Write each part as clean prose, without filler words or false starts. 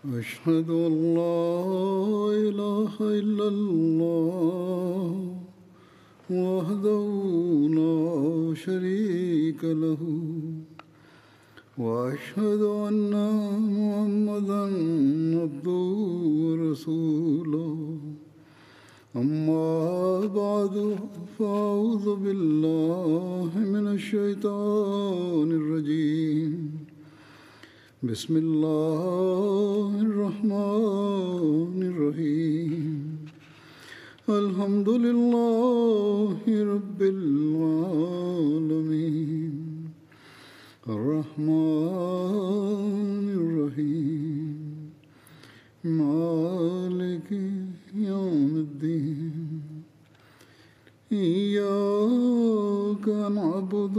أشهد أن لا إله إلا الله وحده لا شريك له وأشهد أن محمدا عبده ورسوله أما بعد فأعوذ بالله من الشيطان الرجيم بسم الله الرحمن الرحيم الحمد لله رب العالمين الرحمن الرحيم مالك يوم الدين إياك نعبد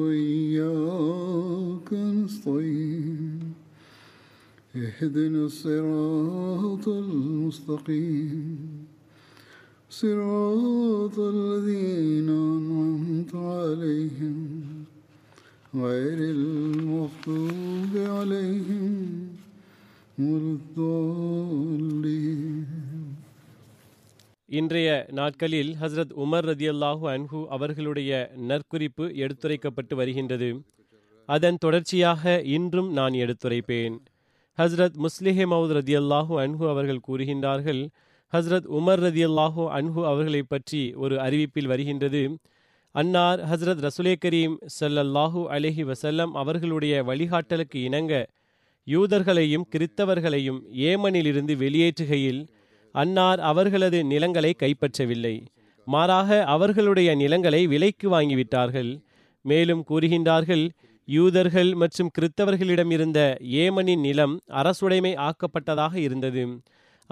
وإياك نستعين اهدنا الصراط المستقيم صراط الذين أنعمت عليهم غير المغضوب عليهم ولا الضالين. இன்றைய நாட்களில் ஹஸ்ரத் உமர் ரதியல்லாஹு அன்ஹு அவர்களுடைய நற்குறிப்பு எடுத்துரைக்கப்பட்டு வருகின்றது. அதன் தொடர்ச்சியாக இன்றும் நான் எடுத்துரைப்பேன். ஹஸ்ரத் முஸ்லிஹே மவுத் ரதியல்லாஹு அன்ஹு அவர்கள் கூறுகின்றார்கள், ஹஸ்ரத் உமர் ரதியல்லாஹு அன்ஹு அவர்களை பற்றி ஒரு அறிவிப்பில் வருகின்றது. அன்னார் ஹஸ்ரத் ரசுலே கரீம் ஸல்லல்லாஹு அலைஹி வஸல்லம் அவர்களுடைய வழிகாட்டலுக்கு இணங்க யூதர்களையும் கிறித்தவர்களையும் ஏமனிலிருந்து வெளியேற்றுகையில் அன்னார் அவர்களது நிலங்களை கைப்பற்றவில்லை, மாறாக அவர்களுடைய நிலங்களை விலைக்கு வாங்கிவிட்டார்கள். மேலும் கூறுகின்றார்கள், யூதர்கள் மற்றும் கிறித்தவர்களிடம் இருந்த ஏமனின் நிலம் அரசுடைமை ஆக்கப்பட்டதாக இருந்தது.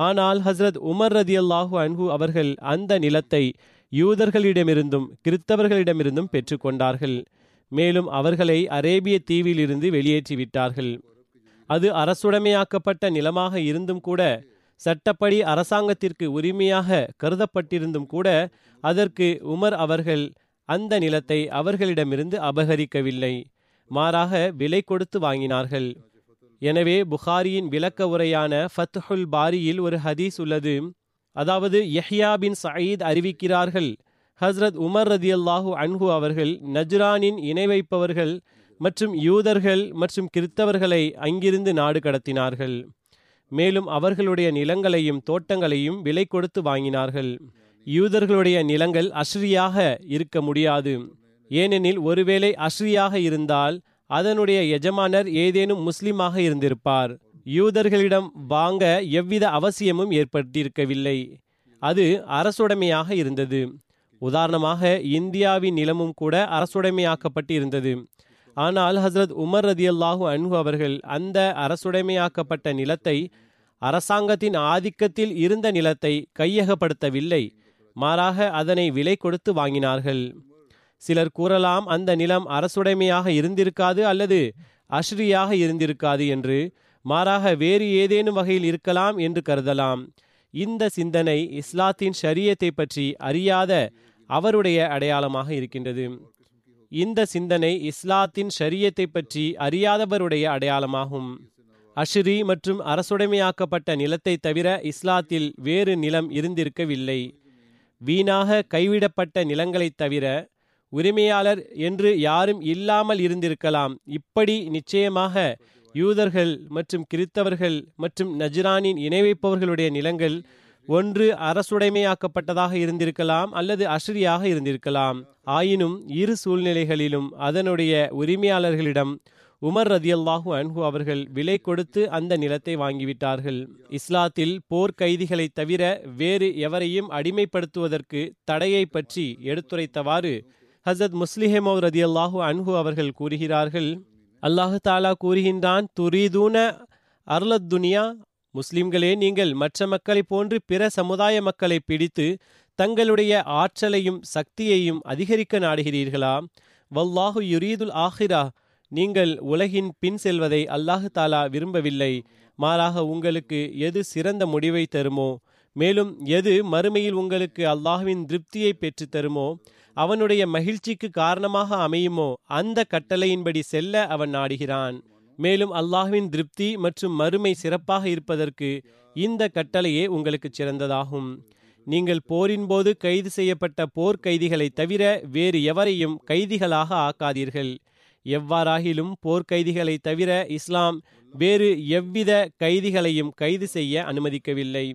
ஆனால் ஹஸ்ரத் உமர் ரதியல்லாஹு அன்ஹு அவர்கள் அந்த நிலத்தை யூதர்களிடமிருந்தும் கிறித்தவர்களிடமிருந்தும் பெற்றுக்கொண்டார்கள். மேலும் அவர்களை அரேபிய தீவிலிருந்து வெளியேற்றிவிட்டார்கள். அது அரசுடைமையாக்கப்பட்ட நிலமாக இருந்தும் கூட, சட்டப்படி அரசாங்கத்திற்கு உரிமையாக கருதப்பட்டிருந்தும் கூட, அதற்கு உமர் அவர்கள் அந்த நிலத்தை அவர்களிடமிருந்து அபகரிக்கவில்லை, மாறாக விலை கொடுத்து வாங்கினார்கள். எனவே புகாரியின் விளக்க உரையான ஃபத்ஹுல் பாரியில் ஒரு ஹதீஸ் உள்ளது. அதாவது யஹ்யா பின் சயீத் அறிவிக்கிறார்கள், ஹஸ்ரத் உமர் ரதியல்லாஹு அன்ஹு அவர்கள் நஜ்ரானின் இணை வைப்பவர்கள் மற்றும் யூதர்கள் மற்றும் கிறித்தவர்களை அங்கிருந்து நாடு கடத்தினார்கள். மேலும் அவர்களுடைய நிலங்களையும் தோட்டங்களையும் விலை கொடுத்து வாங்கினார்கள். யூதர்களுடைய நிலங்கள் அஸ்ரியாக இருக்க முடியாது. ஏனெனில் ஒருவேளை அஸ்ரியாக இருந்தால் அதனுடைய எஜமானர் ஏதேனும் முஸ்லிமாக இருந்திருப்பார். யூதர்களிடம் வாங்க எவ்வித அவசியமும் ஏற்பட்டிருக்கவில்லை, அது அரசுடைமையாக இருந்தது. உதாரணமாக இந்தியாவின் நிலமும் கூட அரசுடைமையாக்கப்பட்டு இருந்தது. ஆனால் ஹஸ்ரத் உமர் ரதியல்லாஹு அன்ஹு அவர்கள் அந்த அரசுடைமையாக்கப்பட்ட நிலத்தை, அரசாங்கத்தின் ஆதிக்கத்தில் இருந்த நிலத்தை கையகப்படுத்தவில்லை, மாறாக அதனை விலை கொடுத்து வாங்கினார்கள். சிலர் கூறலாம், அந்த நிலம் அரசுடைமையாக இருந்திருக்காது அல்லது அஷ்ரியாக இருந்திருக்காது என்று, மாறாக வேறு ஏதேனும் வகையில் இருக்கலாம் என்று கருதலாம். இந்த சிந்தனை இஸ்லாத்தின் ஷரியத்தை பற்றி அறியாத அவருடைய அடையாளமாக இருக்கின்றது. இந்த சிந்தனை இஸ்லாத்தின் ஷரியத்தை பற்றி அறியாதவருடைய அடையாளமாகும். அஷ்ரி மற்றும் அரசுடைமையாக்கப்பட்ட நிலத்தை தவிர இஸ்லாத்தில் வேறு நிலம் இருந்திருக்கவில்லை. வீணாக கைவிடப்பட்ட நிலங்களை தவிர உரிமையாளர் என்று யாரும் இல்லாமல் இருந்திருக்கலாம். இப்படி நிச்சயமாக யூதர்கள் மற்றும் கிறித்தவர்கள் மற்றும் நஜ்ரானின் இணைவைப்பவர்களுடைய நிலங்கள் ஒன்று அரசுடைமையாக்கப்பட்டதாக இருந்திருக்கலாம் அல்லது அஷ்ரியாக இருந்திருக்கலாம். ஆயினும் இரு சூழ்நிலைகளிலும் அதனுடைய உரிமையாளர்களிடம் உமர் ரதியல்லாஹு அன்ஹு அவர்கள் விலை கொடுத்து அந்த நிலத்தை வாங்கிவிட்டார்கள். இஸ்லாத்தில் போர்க்கைதிகளை தவிர வேறு எவரையும் அடிமைப்படுத்துவதற்கு தடையை பற்றி எடுத்துரைத்தவாறு ஹஸ்ரத் முஸ்லிஹே மவுத் ரதியல்லாஹு அன்ஹு அவர்கள் கூறுகிறார்கள், அல்லாஹு தாலா கூறுகின்றான், துரீதூன அர்லத் துனியா, முஸ்லிம்களே, நீங்கள் மற்ற மக்களை போன்று பிற சமுதாய மக்களை பிடித்து தங்களுடைய ஆற்றலையும் சக்தியையும் அதிகரிக்க நாடுகிறீர்களா? வல்லாஹு யுரீதுல் ஆஹிரா, நீங்கள் உலகின் பின் செல்வதை அல்லாஹு தாலா விரும்பவில்லை, மாறாக உங்களுக்கு எது சிறந்த முடிவை தருமோ, மேலும் எது மறுமையில் உங்களுக்கு அல்லாஹுவின் திருப்தியை பெற்று தருமோ, அவனுடைய மகிழ்ச்சிக்கு காரணமாக அமையுமோ, அந்த கட்டளையின்படி செல்ல அவன் நாடுகிறான். மேலும் அல்லாஹ்வின் திருப்தி மற்றும் மறுமை சிறப்பாக இருப்பதற்கு இந்த கட்டளையே உங்களுக்கு சிறந்ததாகும். நீங்கள் போரின் போது கைது செய்யப்பட்ட போர் கைதிகளை தவிர வேறு எவரையும் கைதிகளாக ஆக்காதீர்கள். எவ்வாறாகிலும் போர்க்கைதிகளை தவிர இஸ்லாம் வேறு எவ்வித கைதிகளையும் கைது செய்ய அனுமதிக்கவில்லை.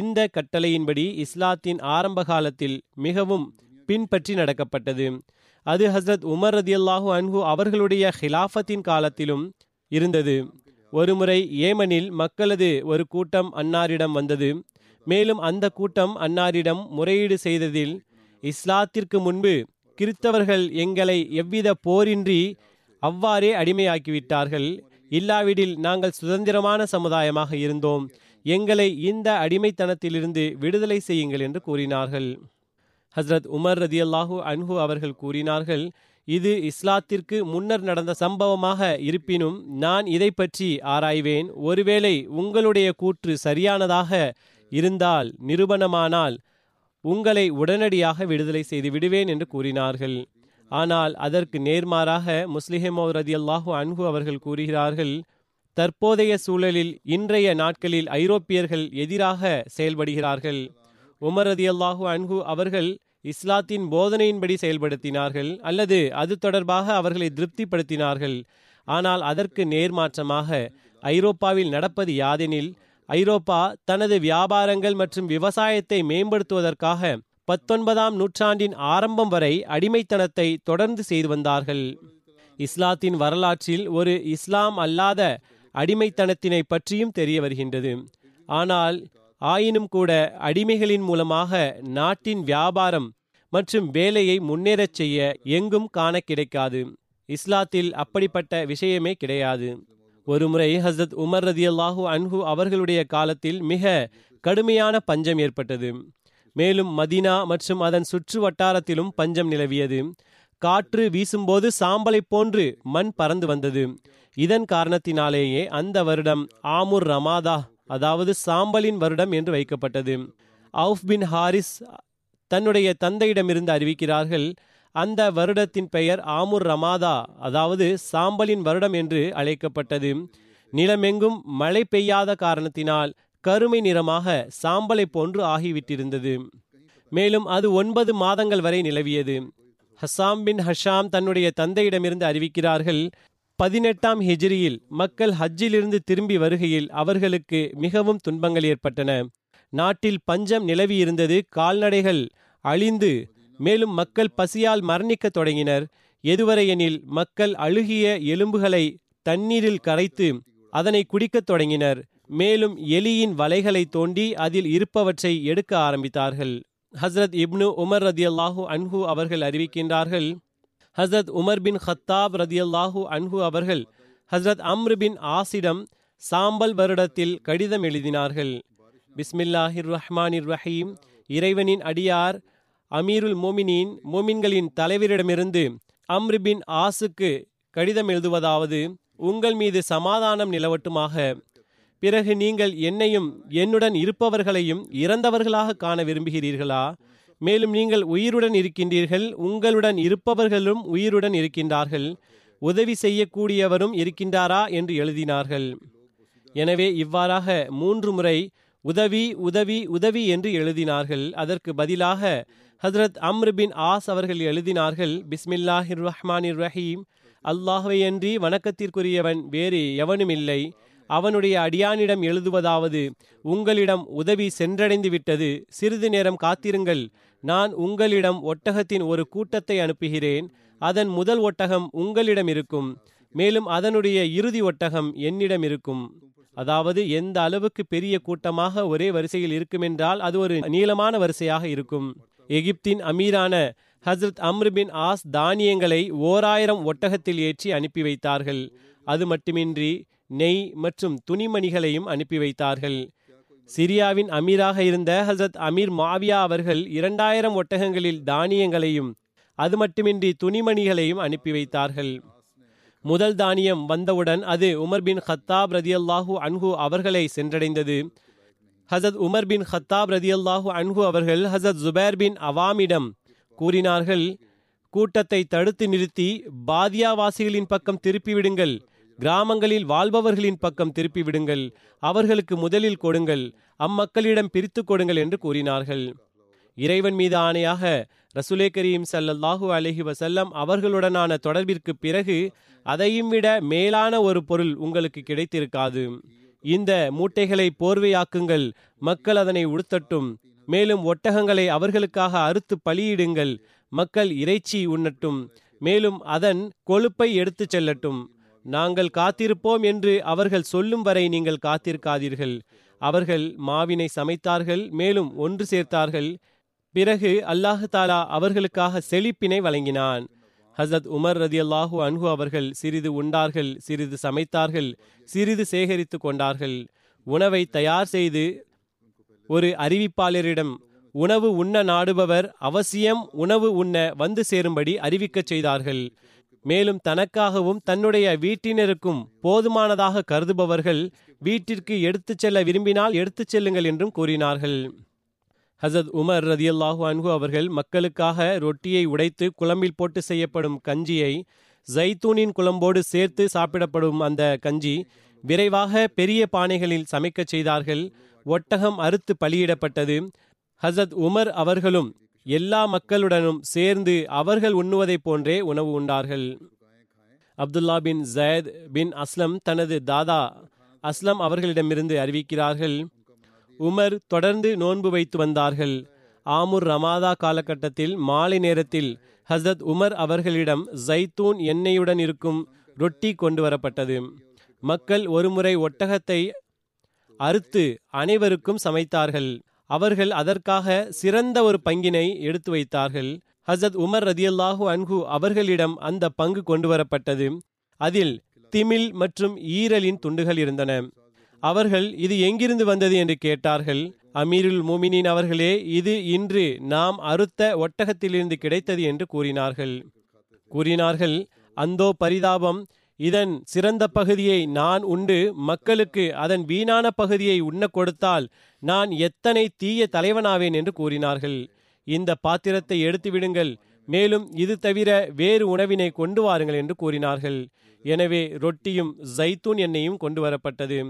இந்த கட்டளையின்படி இஸ்லாத்தின் ஆரம்ப காலத்தில் மிகவும் பின்பற்றி நடக்கப்பட்டது. அது ஹசரத் உமர் ரதியல்லாஹு அன்ஹு அவர்களுடைய ஹிலாஃபத்தின் காலத்திலும் இருந்தது. ஒருமுறை ஏமனில் மக்களது ஒரு கூட்டம் அன்னாரிடம் வந்தது. மேலும் அந்த கூட்டம் அன்னாரிடம் முறையீடு செய்ததில், இஸ்லாத்திற்கு முன்பு கிறித்தவர்கள் எங்களை எவ்வித போரின்றி அவ்வாறே அடிமையாக்கிவிட்டார்கள். இல்லாவிடில் நாங்கள் சுதந்திரமான சமுதாயமாக இருந்தோம். எங்களை இந்த அடிமைத்தனத்திலிருந்து விடுதலை செய்யுங்கள் என்று கூறினார்கள். ஹஸ்ரத் உமர் ரதியல்லாஹு அன்ஹு அவர்கள் கூறினார்கள், இது இஸ்லாத்திற்கு முன்னர் நடந்த சம்பவமாக இருப்பினும் நான் இதை பற்றி ஆராய்வேன். ஒருவேளை உங்களுடைய கூற்று சரியானதாக இருந்தால், நிரூபணமானால் உங்களை உடனடியாக விடுதலை செய்து விடுவேன் என்று கூறினார்கள். ஆனால் அதற்கு நேர்மாறாக முஸ்லிஹ் ரதியல்லாஹு அன்ஹு அவர்கள் கூறுகிறார்கள், தற்போதைய சூழலில் இன்றைய நாட்களில் ஐரோப்பியர்கள் எதிராக செயல்படுகிறார்கள். உமர் ரதியல்லாஹு அன்ஹு அவர்கள் இஸ்லாத்தின் போதனையின்படி செயல்படுத்தினார்கள் அல்லது அது தொடர்பாக அவர்களை திருப்திப்படுத்தினார்கள். ஆனால் அதற்கு நேர்மாற்றமாக ஐரோப்பாவில் நடப்பது யாதெனில், ஐரோப்பா தனது வியாபாரங்கள் மற்றும் விவசாயத்தை மேம்படுத்துவதற்காக 19ஆம் நூற்றாண்டின் ஆரம்பம் வரை அடிமைத்தனத்தை தொடர்ந்து செய்து வந்தார்கள். இஸ்லாத்தின் வரலாற்றில் ஒரு இஸ்லாம் அல்லாத அடிமைத்தனத்தினை பற்றியும் தெரிய வருகின்றது. ஆனால் ஆயினும் கூட அடிமைகளின் மூலமாக நாட்டின் வியாபாரம் மற்றும் வேலையை முன்னேறச் செய்ய எங்கும் காண கிடைக்காது. இஸ்லாத்தில் அப்படிப்பட்ட விஷயமே கிடையாது. ஒருமுறை ஹசரத் உமர் ரதியல்லாஹு அன்ஹு அவர்களுடைய காலத்தில் மிக கடுமையான பஞ்சம் ஏற்பட்டது. மேலும் மதீனா மற்றும் அதன் சுற்று வட்டாரத்திலும் பஞ்சம் நிலவியது. காற்று வீசும்போது சாம்பலை போன்று மண் பறந்து வந்தது. இதன் காரணத்தினாலேயே அந்த வருடம் ஆமுர் ரமாதா, அதாவது சாம்பலின் வருடம் என்று வைக்கப்பட்டது. அவுஃப் பின் ஹாரிஸ் தன்னுடைய தந்தையிடமிருந்து அறிவிக்கிறார்கள், அந்த வருடத்தின் பெயர் ஆமுர் ரமாதா, அதாவது சாம்பலின் வருடம் என்று அழைக்கப்பட்டது. நிலமெங்கும் மழை பெய்யாத காரணத்தினால் கருமை நிறமாக சாம்பலை போன்று ஆகிவிட்டிருந்தது. மேலும் அது 9 மாதங்கள் வரை நிலவியது. ஹசாம் பின் ஹஷாம் தன்னுடைய தந்தையிடமிருந்து அறிவிக்கிறார்கள், 18ஆம் ஹிஜ்ரியில் மக்கள் ஹஜ்ஜிலிருந்து திரும்பி வருகையில் அவர்களுக்கு மிகவும் துன்பங்கள் ஏற்பட்டன. நாட்டில் பஞ்சம் நிலவியிருந்தது. கால்நடைகள் அழிந்து மேலும் மக்கள் பசியால் மரணிக்க தொடங்கினர். எதுவரையெனில் மக்கள் அழுகிய எலும்புகளை தண்ணீரில் கரைத்து அதனை குடிக்கத் தொடங்கினர். மேலும் எலியின் வலைகளை தோண்டி அதில் இருப்பவற்றை எடுக்க ஆரம்பித்தார்கள். ஹஸ்ரத் இப்னு உமர் ரதியல்லாஹு அன்ஹு அவர்கள் அறிவிக்கின்றார்கள், ஹஸ்ரத் உமர் பின் ஹத்தாப் ரதியல்லாஹு அன்ஹு அவர்கள் ஹஸ்ரத் அம்ரு பின் ஆசிடம் சாம்பல் வருடத்தில் கடிதம் எழுதினார்கள். பிஸ்மில்லாஹிர் ரஹ்மானிர் ரஹீம், இறைவனின் அடியார் அமீருல் மோமினின், மோமின்களின் தலைவரிடமிருந்து அம்ரு பின் ஆசுக்கு கடிதம் எழுதுவதாவது: உங்கள் மீது சமாதானம் நிலவட்டுமாக. பிறகு நீங்கள் என்னையும் என்னுடன் இருப்பவர்களையும் இறந்தவர்களாக காண விரும்புகிறீர்களா? மேலும் நீங்கள் உயிருடன் இருக்கின்றீர்கள், உங்களுடன் இருப்பவர்களும் உயிருடன் இருக்கின்றார்கள், உதவி செய்யக்கூடியவரும் இருக்கின்றாரா என்று எழுதினார்கள். எனவே இவ்வாறாக 3 முறை உதவி உதவி உதவி என்று எழுதினார்கள். அதற்கு பதிலாக ஹஜ்ரத் அம்ரு பின் ஆஸ் அவர்கள் எழுதினார்கள், பிஸ்மில்லாஹிர் ரஹ்மானிர் ரஹீம், அல்லாஹ்வையன்றி வணக்கத்திற்குரியவன் வேறு எவனுமில்லை, அவனுடைய அடியானிடம் எழுதுவதாவது: உங்களிடம் உதவி சென்றடைந்து விட்டது, சிறிது நேரம் காத்திருங்கள், நான் உங்களிடம் ஒட்டகத்தின் ஒரு கூட்டத்தை அனுப்புகிறேன், அதன் முதல் ஒட்டகம் உங்களிடம் இருக்கும், மேலும் அதனுடைய இறுதி ஒட்டகம் என்னிடம் இருக்கும். அதாவது எந்த அளவுக்கு பெரிய கூட்டமாக ஒரே வரிசையில் இருக்குமென்றால் அது ஒரு நீளமான வரிசையாக இருக்கும். எகிப்தின் அமீரான ஹஸ்ரத் அம்ரு பின் ஆஸ் தானியங்களை 1000 ஒட்டகத்தில் ஏற்றி அனுப்பி வைத்தார்கள். அது மட்டுமின்றி நெய் மற்றும் துணிமணிகளையும் அனுப்பி வைத்தார்கள். சிரியாவின் அமீராக இருந்த ஹஸ்ரத் அமீர் மாவியா அவர்கள் 2000 ஒட்டகங்களில் தானியங்களையும் அது மட்டுமின்றி துணிமணிகளையும் அனுப்பி வைத்தார்கள். முதல் தானியம் வந்தவுடன் அது உமர் பின் ஹத்தாப் ரதியல்லாஹு அன்ஹு அவர்களை சென்றடைந்தது. ஹசத் உமர் பின் ஹத்தாப் ரதியல்லாஹு அன்ஹு அவர்கள் ஹசத் ஜுபேர் பின் அவாமிடம் கூறினார்கள், கூட்டத்தை தடுத்து நிறுத்தி பாதியாவாசிகளின் பக்கம் திருப்பிவிடுங்கள், கிராமங்களில் வாழ்பவர்களின் பக்கம் திருப்பி விடுங்கள், அவர்களுக்கு முதலில் கொடுங்கள், அம்மக்களிடம் பிரித்து கொடுங்கள் என்று கூறினார்கள். இறைவன் மீது ஆணையாக ரசூலே கரீம் ஸல்லல்லாஹு அலைஹி வஸல்லம் அவர்களுடனான தொடர்பிற்கு பிறகு அதையும் விட மேலான ஒரு பொருள் உங்களுக்கு கிடைத்திருக்காது. இந்த மூட்டைகளை போர்வையாக்குங்கள், மக்கள் அதனை உடுத்தட்டும். மேலும் ஒட்டகங்களை அவர்களுக்காக அறுத்து பலியிடுங்கள், மக்கள் இறைச்சி உண்ணட்டும். மேலும் அதன் கொழுப்பை எடுத்து செல்லட்டும். நாங்கள் காத்திருப்போம் என்று அவர்கள் சொல்லும் வரை நீங்கள் காத்திருக்காதீர்கள். அவர்கள் மாவினை சமைத்தார்கள், மேலும் ஒன்று சேர்த்தார்கள். பிறகு அல்லாஹு தாலா அவர்களுக்காக செழிப்பினை வழங்கினான். ஹசரத் உமர் ரதியல்லாஹு அன்ஹு அவர்கள் சிறிது உண்டார்கள், சிறிது சமைத்தார்கள், சிறிது சேகரித்து கொண்டார்கள். உணவை தயார் செய்து ஒரு அறிவிப்பாளரிடம் உணவு உண்ண நாடுபவர் அவசியம் உணவு உண்ண வந்து சேரும்படி அறிவிக்கச் செய்தார்கள். மேலும் தனக்காகவும் தன்னுடைய வீட்டினருக்கும் போதுமானதாக கருதுபவர்கள் வீட்டிற்கு எடுத்து செல்ல விரும்பினால் எடுத்துச் செல்லுங்கள் என்றும் கூறினார்கள். ஹசத் உமர் ரதியல்லாஹு அன்ஹு அவர்கள் மக்களுக்காக ரொட்டியை உடைத்து குழம்பில் போட்டு செய்யப்படும் கஞ்சியை ஜைத்தூனின் குழம்போடு சேர்த்து சாப்பிடப்படும் அந்த கஞ்சி விரைவாக பெரிய பானைகளில் சமைக்கச் செய்தார்கள். ஒட்டகம் அறுத்து பலியிடப்பட்டது. ஹசத் உமர் அவர்களும் எல்லா மக்களுடனும் சேர்ந்து அவர்கள் உண்ணுவதைப் போன்றே உணவு உண்டார்கள். அப்துல்லா பின் ஜயத் பின் அஸ்லம் தனது தாதா அஸ்லம் அவர்களிடமிருந்து அறிவிக்கிறார்கள், உமர் தொடர்ந்து நோன்பு வைத்து வந்தார்கள். ஆமுர் ரமாதா காலகட்டத்தில் மாலை நேரத்தில் ஹசரத் உமர் அவர்களிடம் ஜைத்தூன் எண்ணெயுடன் இருக்கும் ரொட்டி கொண்டு வரப்பட்டது. மக்கள் ஒருமுறை ஒட்டகத்தை அறுத்து அனைவருக்கும் சமைத்தார்கள். அவர்கள் அதற்காக சிறந்த ஒரு பங்கினை எடுத்து வைத்தார்கள். ஹசரத் உமர் ரதியல்லாஹு அன்ஹு அவர்களிடம் அந்த பங்கு கொண்டு வரப்பட்டது. அதில் திமில் மற்றும் ஈரலின் துண்டுகள் இருந்தன. அவர்கள் இது எங்கிருந்து வந்தது என்று கேட்டார்கள். அமீருல் மோமினின் அவர்களே, இது இன்று நாம் அறுத்த ஒட்டகத்திலிருந்து கிடைத்தது என்று கூறினார்கள். அந்தோ பரிதாபம், இதன் சிறந்த பகுதியை நான் உண்டு மக்களுக்கு அதன் வீணான பகுதியை உண்ண கொடுத்தால் நான் எத்தனை தீய தலைவனாவேன் என்று கூறினார்கள். இந்த பாத்திரத்தை எடுத்து விடுங்கள், மேலும் இது தவிர வேறு உணவினை கொண்டு வாருங்கள் என்று கூறினார்கள். எனவே ரொட்டியும் ஜைத்தூன் எண்ணெயும் கொண்டு வரப்பட்டது.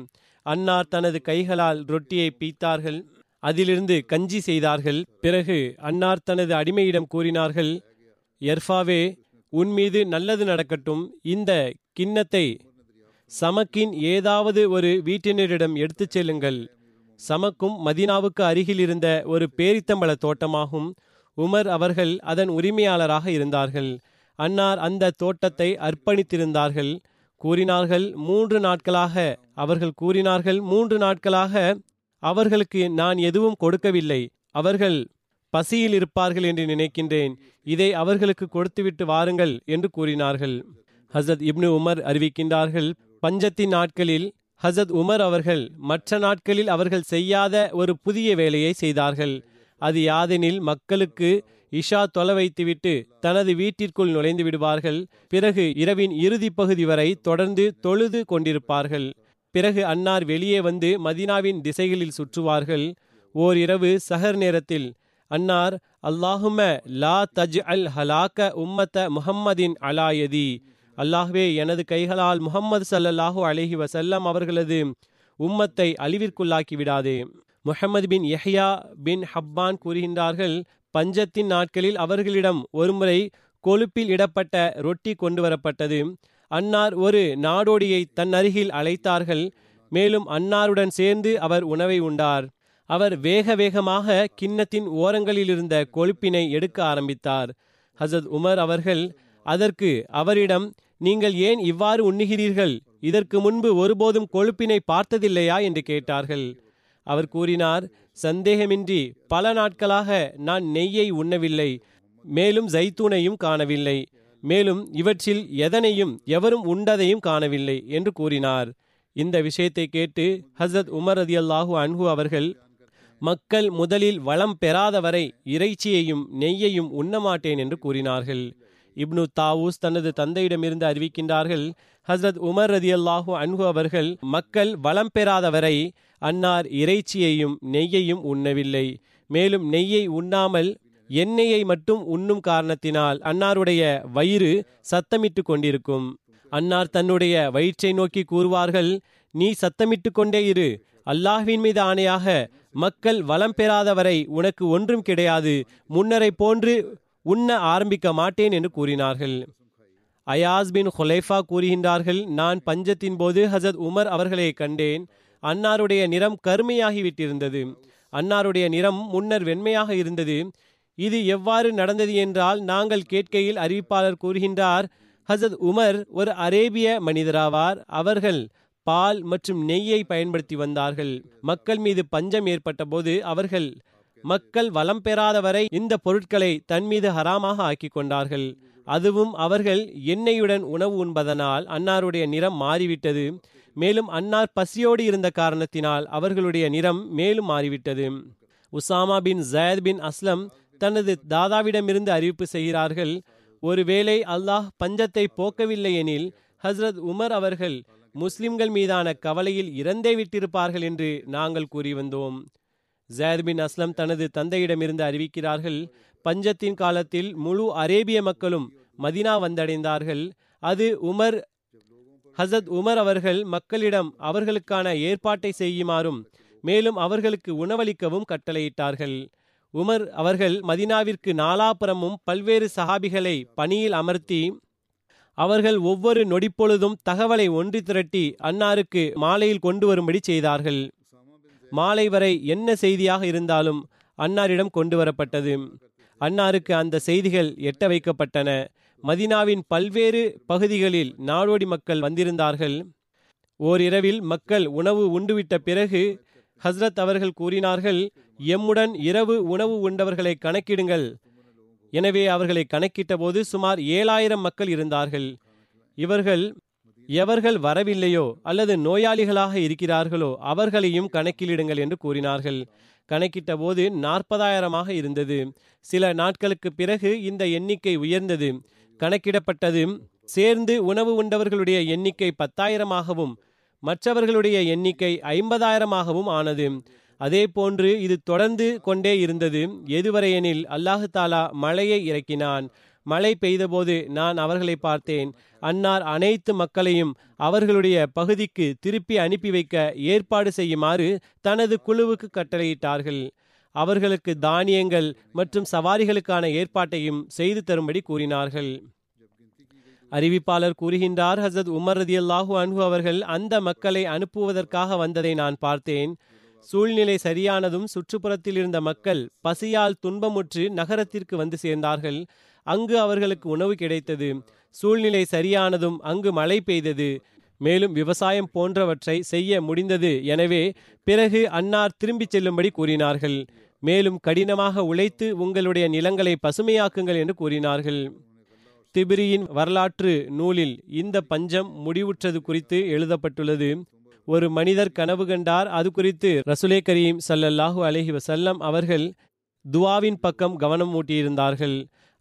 அன்னார் தனது கைகளால் ரொட்டியை பீத்தார்கள், அதிலிருந்து கஞ்சி செய்தார்கள். பிறகு அன்னார் தனது அடிமையிடம் கூறினார்கள், எர்ஃபாவே, உன் மீது நல்லது நடக்கட்டும், இந்த கிண்ணத்தை சமக்கின் ஏதாவது ஒரு வீட்டினரிடம் எடுத்துச் செல்லுங்கள். சமக்கும் மதீனாவுக்கு அருகில் இருந்த ஒரு பேரித்தம்பழ தோட்டமாகும். உமர் அவர்கள் அதன் உரிமையாளராக இருந்தார்கள். அன்னார் அந்த தோட்டத்தை அர்ப்பணித்திருந்தார்கள். கூறினார்கள், 3 நாட்களாக அவர்கள் கூறினார்கள் 3 நாட்களாக அவர்களுக்கு நான் எதுவும் கொடுக்கவில்லை, அவர்கள் பசியில் இருப்பார்கள் என்று நினைக்கின்றேன், இதை அவர்களுக்கு கொடுத்துவிட்டு வாருங்கள் என்று கூறினார்கள். ஹசரத் இப்னு உமர் அறிவிக்கின்றார்கள், பஞ்சத்தின் நாட்களில் ஹசரத் உமர் அவர்கள் மற்ற நாட்களில் அவர்கள் செய்யாத ஒரு புதிய வேலையை செய்தார்கள். அது யாதெனில், மக்களுக்கு இஷா தொலை வைத்துவிட்டு தனது வீட்டிற்குள் நுழைந்து விடுவார்கள். பிறகு இரவின் இறுதி பகுதி வரை தொடர்ந்து தொழுது கொண்டிருப்பார்கள். பிறகு அன்னார் வெளியே வந்து மதீனாவின் திசைகளில் சுற்றுவார்கள். ஓர் இரவு சஹர் நேரத்தில் அன்னார், அல்லாஹும லா தஜ் அல் ஹலாக்க உம்மத்த முஹம்மதின் அலாயதி, அல்லாஹ்வே, எனது கைகளால் முஹம்மது ஸல்லல்லாஹு அலைஹி வஸல்லம் அவர்களது உம்மத்தை அழிவிற்குள்ளாக்கி விடாதே. முஹம்மது பின் யஹ்யா பின் ஹப்பான் கூறுகின்றார்கள், பஞ்சத்தின் நாட்களில் அவர்களிடம் ஒருமுறை கொழுப்பில் இடப்பட்ட ரொட்டி கொண்டு வரப்பட்டது. அன்னார் ஒரு நாடோடியை தன் அருகில் அழைத்தார்கள். மேலும் அன்னாருடன் சேர்ந்து அவர் உணவை உண்டார். அவர் வேக வேகமாக கிண்ணத்தின் ஓரங்களில் இருந்த கொழுப்பினை எடுக்க ஆரம்பித்தார். ஹசத் உமர் அவர்கள் அதற்கு அவரிடம், நீங்கள் ஏன் இவ்வாறு உண்ணுகிறீர்கள், இதற்கு முன்பு ஒருபோதும் கொழுப்பினை பார்த்ததில்லையா என்று கேட்டார்கள். அவர் கூறினார், சந்தேகமின்றி பல நாட்களாக நான் நெய்யை உண்ணவில்லை, மேலும் ஜைத்தூனையும் காணவில்லை, மேலும் இவற்றில் எதனையும் எவரும் உண்டதையும் காணவில்லை என்று கூறினார். இந்த விஷயத்தை கேட்டு ஹசரத் உமர் ரதியல்லாஹு அன்ஹு அவர்கள், மக்கள் முதலில் வளம் பெறாத வரை இறைச்சியையும் நெய்யையும் உண்ணமாட்டேன் என்று கூறினார்கள். இப்னு தாவூஸ் தனது தந்தையிடமிருந்து அறிவிக்கின்றார்கள், ஹசரத் உமர் ரதியல்லாஹு அன்ஹு அவர்கள் மக்கள் வளம் பெறாத வரை அன்னார் இறைச்சியையும் நெய்யையும் உண்ணவில்லை. மேலும் நெய்யை உண்ணாமல் எண்ணெயை மட்டும் உண்ணும் காரணத்தினால் அன்னாருடைய வயிறு சத்தமிட்டு கொண்டிருக்கும். அன்னார் தன்னுடைய வயிற்றை நோக்கி கூறுவார்கள், நீ சத்தமிட்டு கொண்டே இரு, அல்லாஹ்வின் மீது ஆணையாக மக்கள் வளம் பெறாதவரை உனக்கு ஒன்றும் கிடையாது, முன்னரை போன்று உண்ண ஆரம்பிக்க மாட்டேன் என்று கூறினார்கள். அயாஸ் பின் ஹுலைஃபா கூறுகின்றார்கள், நான் பஞ்சத்தின் போது ஹஜரத் உமர் அவர்களை கண்டேன். அன்னாருடைய நிறம் கருமையாகிவிட்டிருந்தது. அன்னாருடைய நிறம் முன்னர் வெண்மையாக இருந்தது. இது எவ்வாறு நடந்தது என்றால், நாங்கள் கேட்கையில் அறிவிப்பாளர் கூறுகின்றார், ஹஜரத் உமர் ஒரு அரேபிய மனிதராவார். அவர்கள் பால் மற்றும் நெய்யை பயன்படுத்தி வந்தார்கள். மக்கள் மீது பஞ்சம் ஏற்பட்ட போது அவர்கள் மக்கள் வளம் பெறாதவரை இந்த பொருட்களை தன் மீது ஹராமாக ஆக்கி கொண்டார்கள். அதுவும் அவர்கள் எண்ணெயுடன் உணவு உண்பதனால் அன்னாருடைய நிறம் மாறிவிட்டது. மேலும் அன்னார் பசியோடு இருந்த காரணத்தினால் அவர்களுடைய நிறம் மேலும் மாறிவிட்டது. Usama bin Zayd bin Aslam தனது தாதாவிடமிருந்து அறிவிப்பு செய்கிறார்கள், ஒருவேளை அல்லாஹ் பஞ்சத்தை போக்கவில்லை எனில் ஹஸ்ரத் உமர் அவர்கள் முஸ்லிம்கள் மீதான கவலையில் இறந்தே விட்டிருப்பார்கள் என்று நாங்கள் கூறி வந்தோம். ஜயத் பின் அஸ்லம் தனது தந்தையிடமிருந்து அறிவிக்கிறார்கள், பஞ்சத்தின் காலத்தில் முழு அரேபிய மக்களும் மதினா வந்தடைந்தார்கள். அது உமர் ஹசத் உமர் அவர்கள் மக்களிடம் அவர்களுக்கான ஏற்பாட்டை செய்யுமாறும் மேலும் அவர்களுக்கு உணவளிக்கவும் கட்டளையிட்டார்கள். உமர் அவர்கள் மதினாவிற்கு நாலாபுறமும் பல்வேறு சஹாபிகளை பணியில் அமர்த்தி அவர்கள் ஒவ்வொரு நொடிப்பொழுதும் தகவலை ஒன்று திரட்டி அன்னாருக்கு மாலையில் கொண்டு வரும்படி செய்தார்கள். மாலை வரை என்ன செய்தியாக இருந்தாலும் அன்னாரிடம் கொண்டு வரப்பட்டது. அன்னாருக்கு அந்த செய்திகள் எட்ட வைக்கப்பட்டன. மதினாவின் பல்வேறு பகுதிகளில் நாடோடி மக்கள் வந்திருந்தார்கள். ஓரிரவில் மக்கள் உணவு உண்டுவிட்ட பிறகு ஹஸ்ரத் அவர்கள் கூறினார்கள், எம்முடன் இரவு உணவு உண்டவர்களை கணக்கிடுங்கள். எனவே அவர்களை கணக்கிட்ட போது சுமார் 7000 மக்கள் இருந்தார்கள். இவர்கள் எவர்கள் வரவில்லையோ அல்லது நோயாளிகளாக இருக்கிறார்களோ அவர்களையும் கணக்கிலிடுங்கள் என்று கூறினார்கள். கணக்கிட்ட போது 40,000 இருந்தது. சில நாட்களுக்கு பிறகு இந்த எண்ணிக்கை உயர்ந்தது. கணக்கிடப்பட்டது சேர்ந்து உணவு உண்டவர்களுடைய எண்ணிக்கை 10,000ஆகவும் மற்றவர்களுடைய எண்ணிக்கை 50,000ஆகவும் ஆனது. அதே போன்று இது தொடர்ந்து கொண்டே இருந்தது. எதுவரையெனில் அல்லாஹு தாலா மழையை இறக்கினான். மழை பெய்தபோது நான் அவர்களை பார்த்தேன். அன்னார் அனைத்து மக்களையும் அவர்களுடைய பகுதிக்கு திருப்பி அனுப்பி வைக்க ஏற்பாடு செய்யுமாறு தனது குழுவுக்கு கட்டளையிட்டார்கள். அவர்களுக்கு தானியங்கள் மற்றும் சவாரிகளுக்கான ஏற்பாட்டையும் செய்து தரும்படி கூறினார்கள். அறிவிப்பாளர் கூறுகின்றார், ஹசத் உமர் ரதியல்லாஹு அன்ஹு அவர்கள் அந்த மக்களை அனுப்புவதற்காக வந்ததை நான் பார்த்தேன். சூழ்நிலை சரியானதும் சுற்றுப்புறத்தில் இருந்த மக்கள் பசியால் துன்பமுற்று நகரத்திற்கு வந்து சேர்ந்தார்கள். அங்கு அவர்களுக்கு உணவு கிடைத்தது. சூழ்நிலை சரியானதும் அங்கு மழை பெய்தது. மேலும் விவசாயம் போன்றவற்றை செய்ய முடிந்தது. எனவே பிறகு அன்னார் திரும்பிச் செல்லும்படி கூறினார்கள். மேலும் கடினமாக உழைத்து உங்களுடைய நிலங்களை பசுமையாக்குங்கள் என்று கூறினார்கள். திபிரியின் வரலாற்று நூலில் இந்த பஞ்சம் முடிவுற்றது குறித்து எழுதப்பட்டுள்ளது. ஒரு மனிதர் கனவு கண்டார். அது குறித்து ரசூலே கரீம் ஸல்லல்லாஹு அலைஹி வஸல்லம் அவர்கள் துவாவின் பக்கம் கவனம் ஊட்டியிருந்தார்கள்.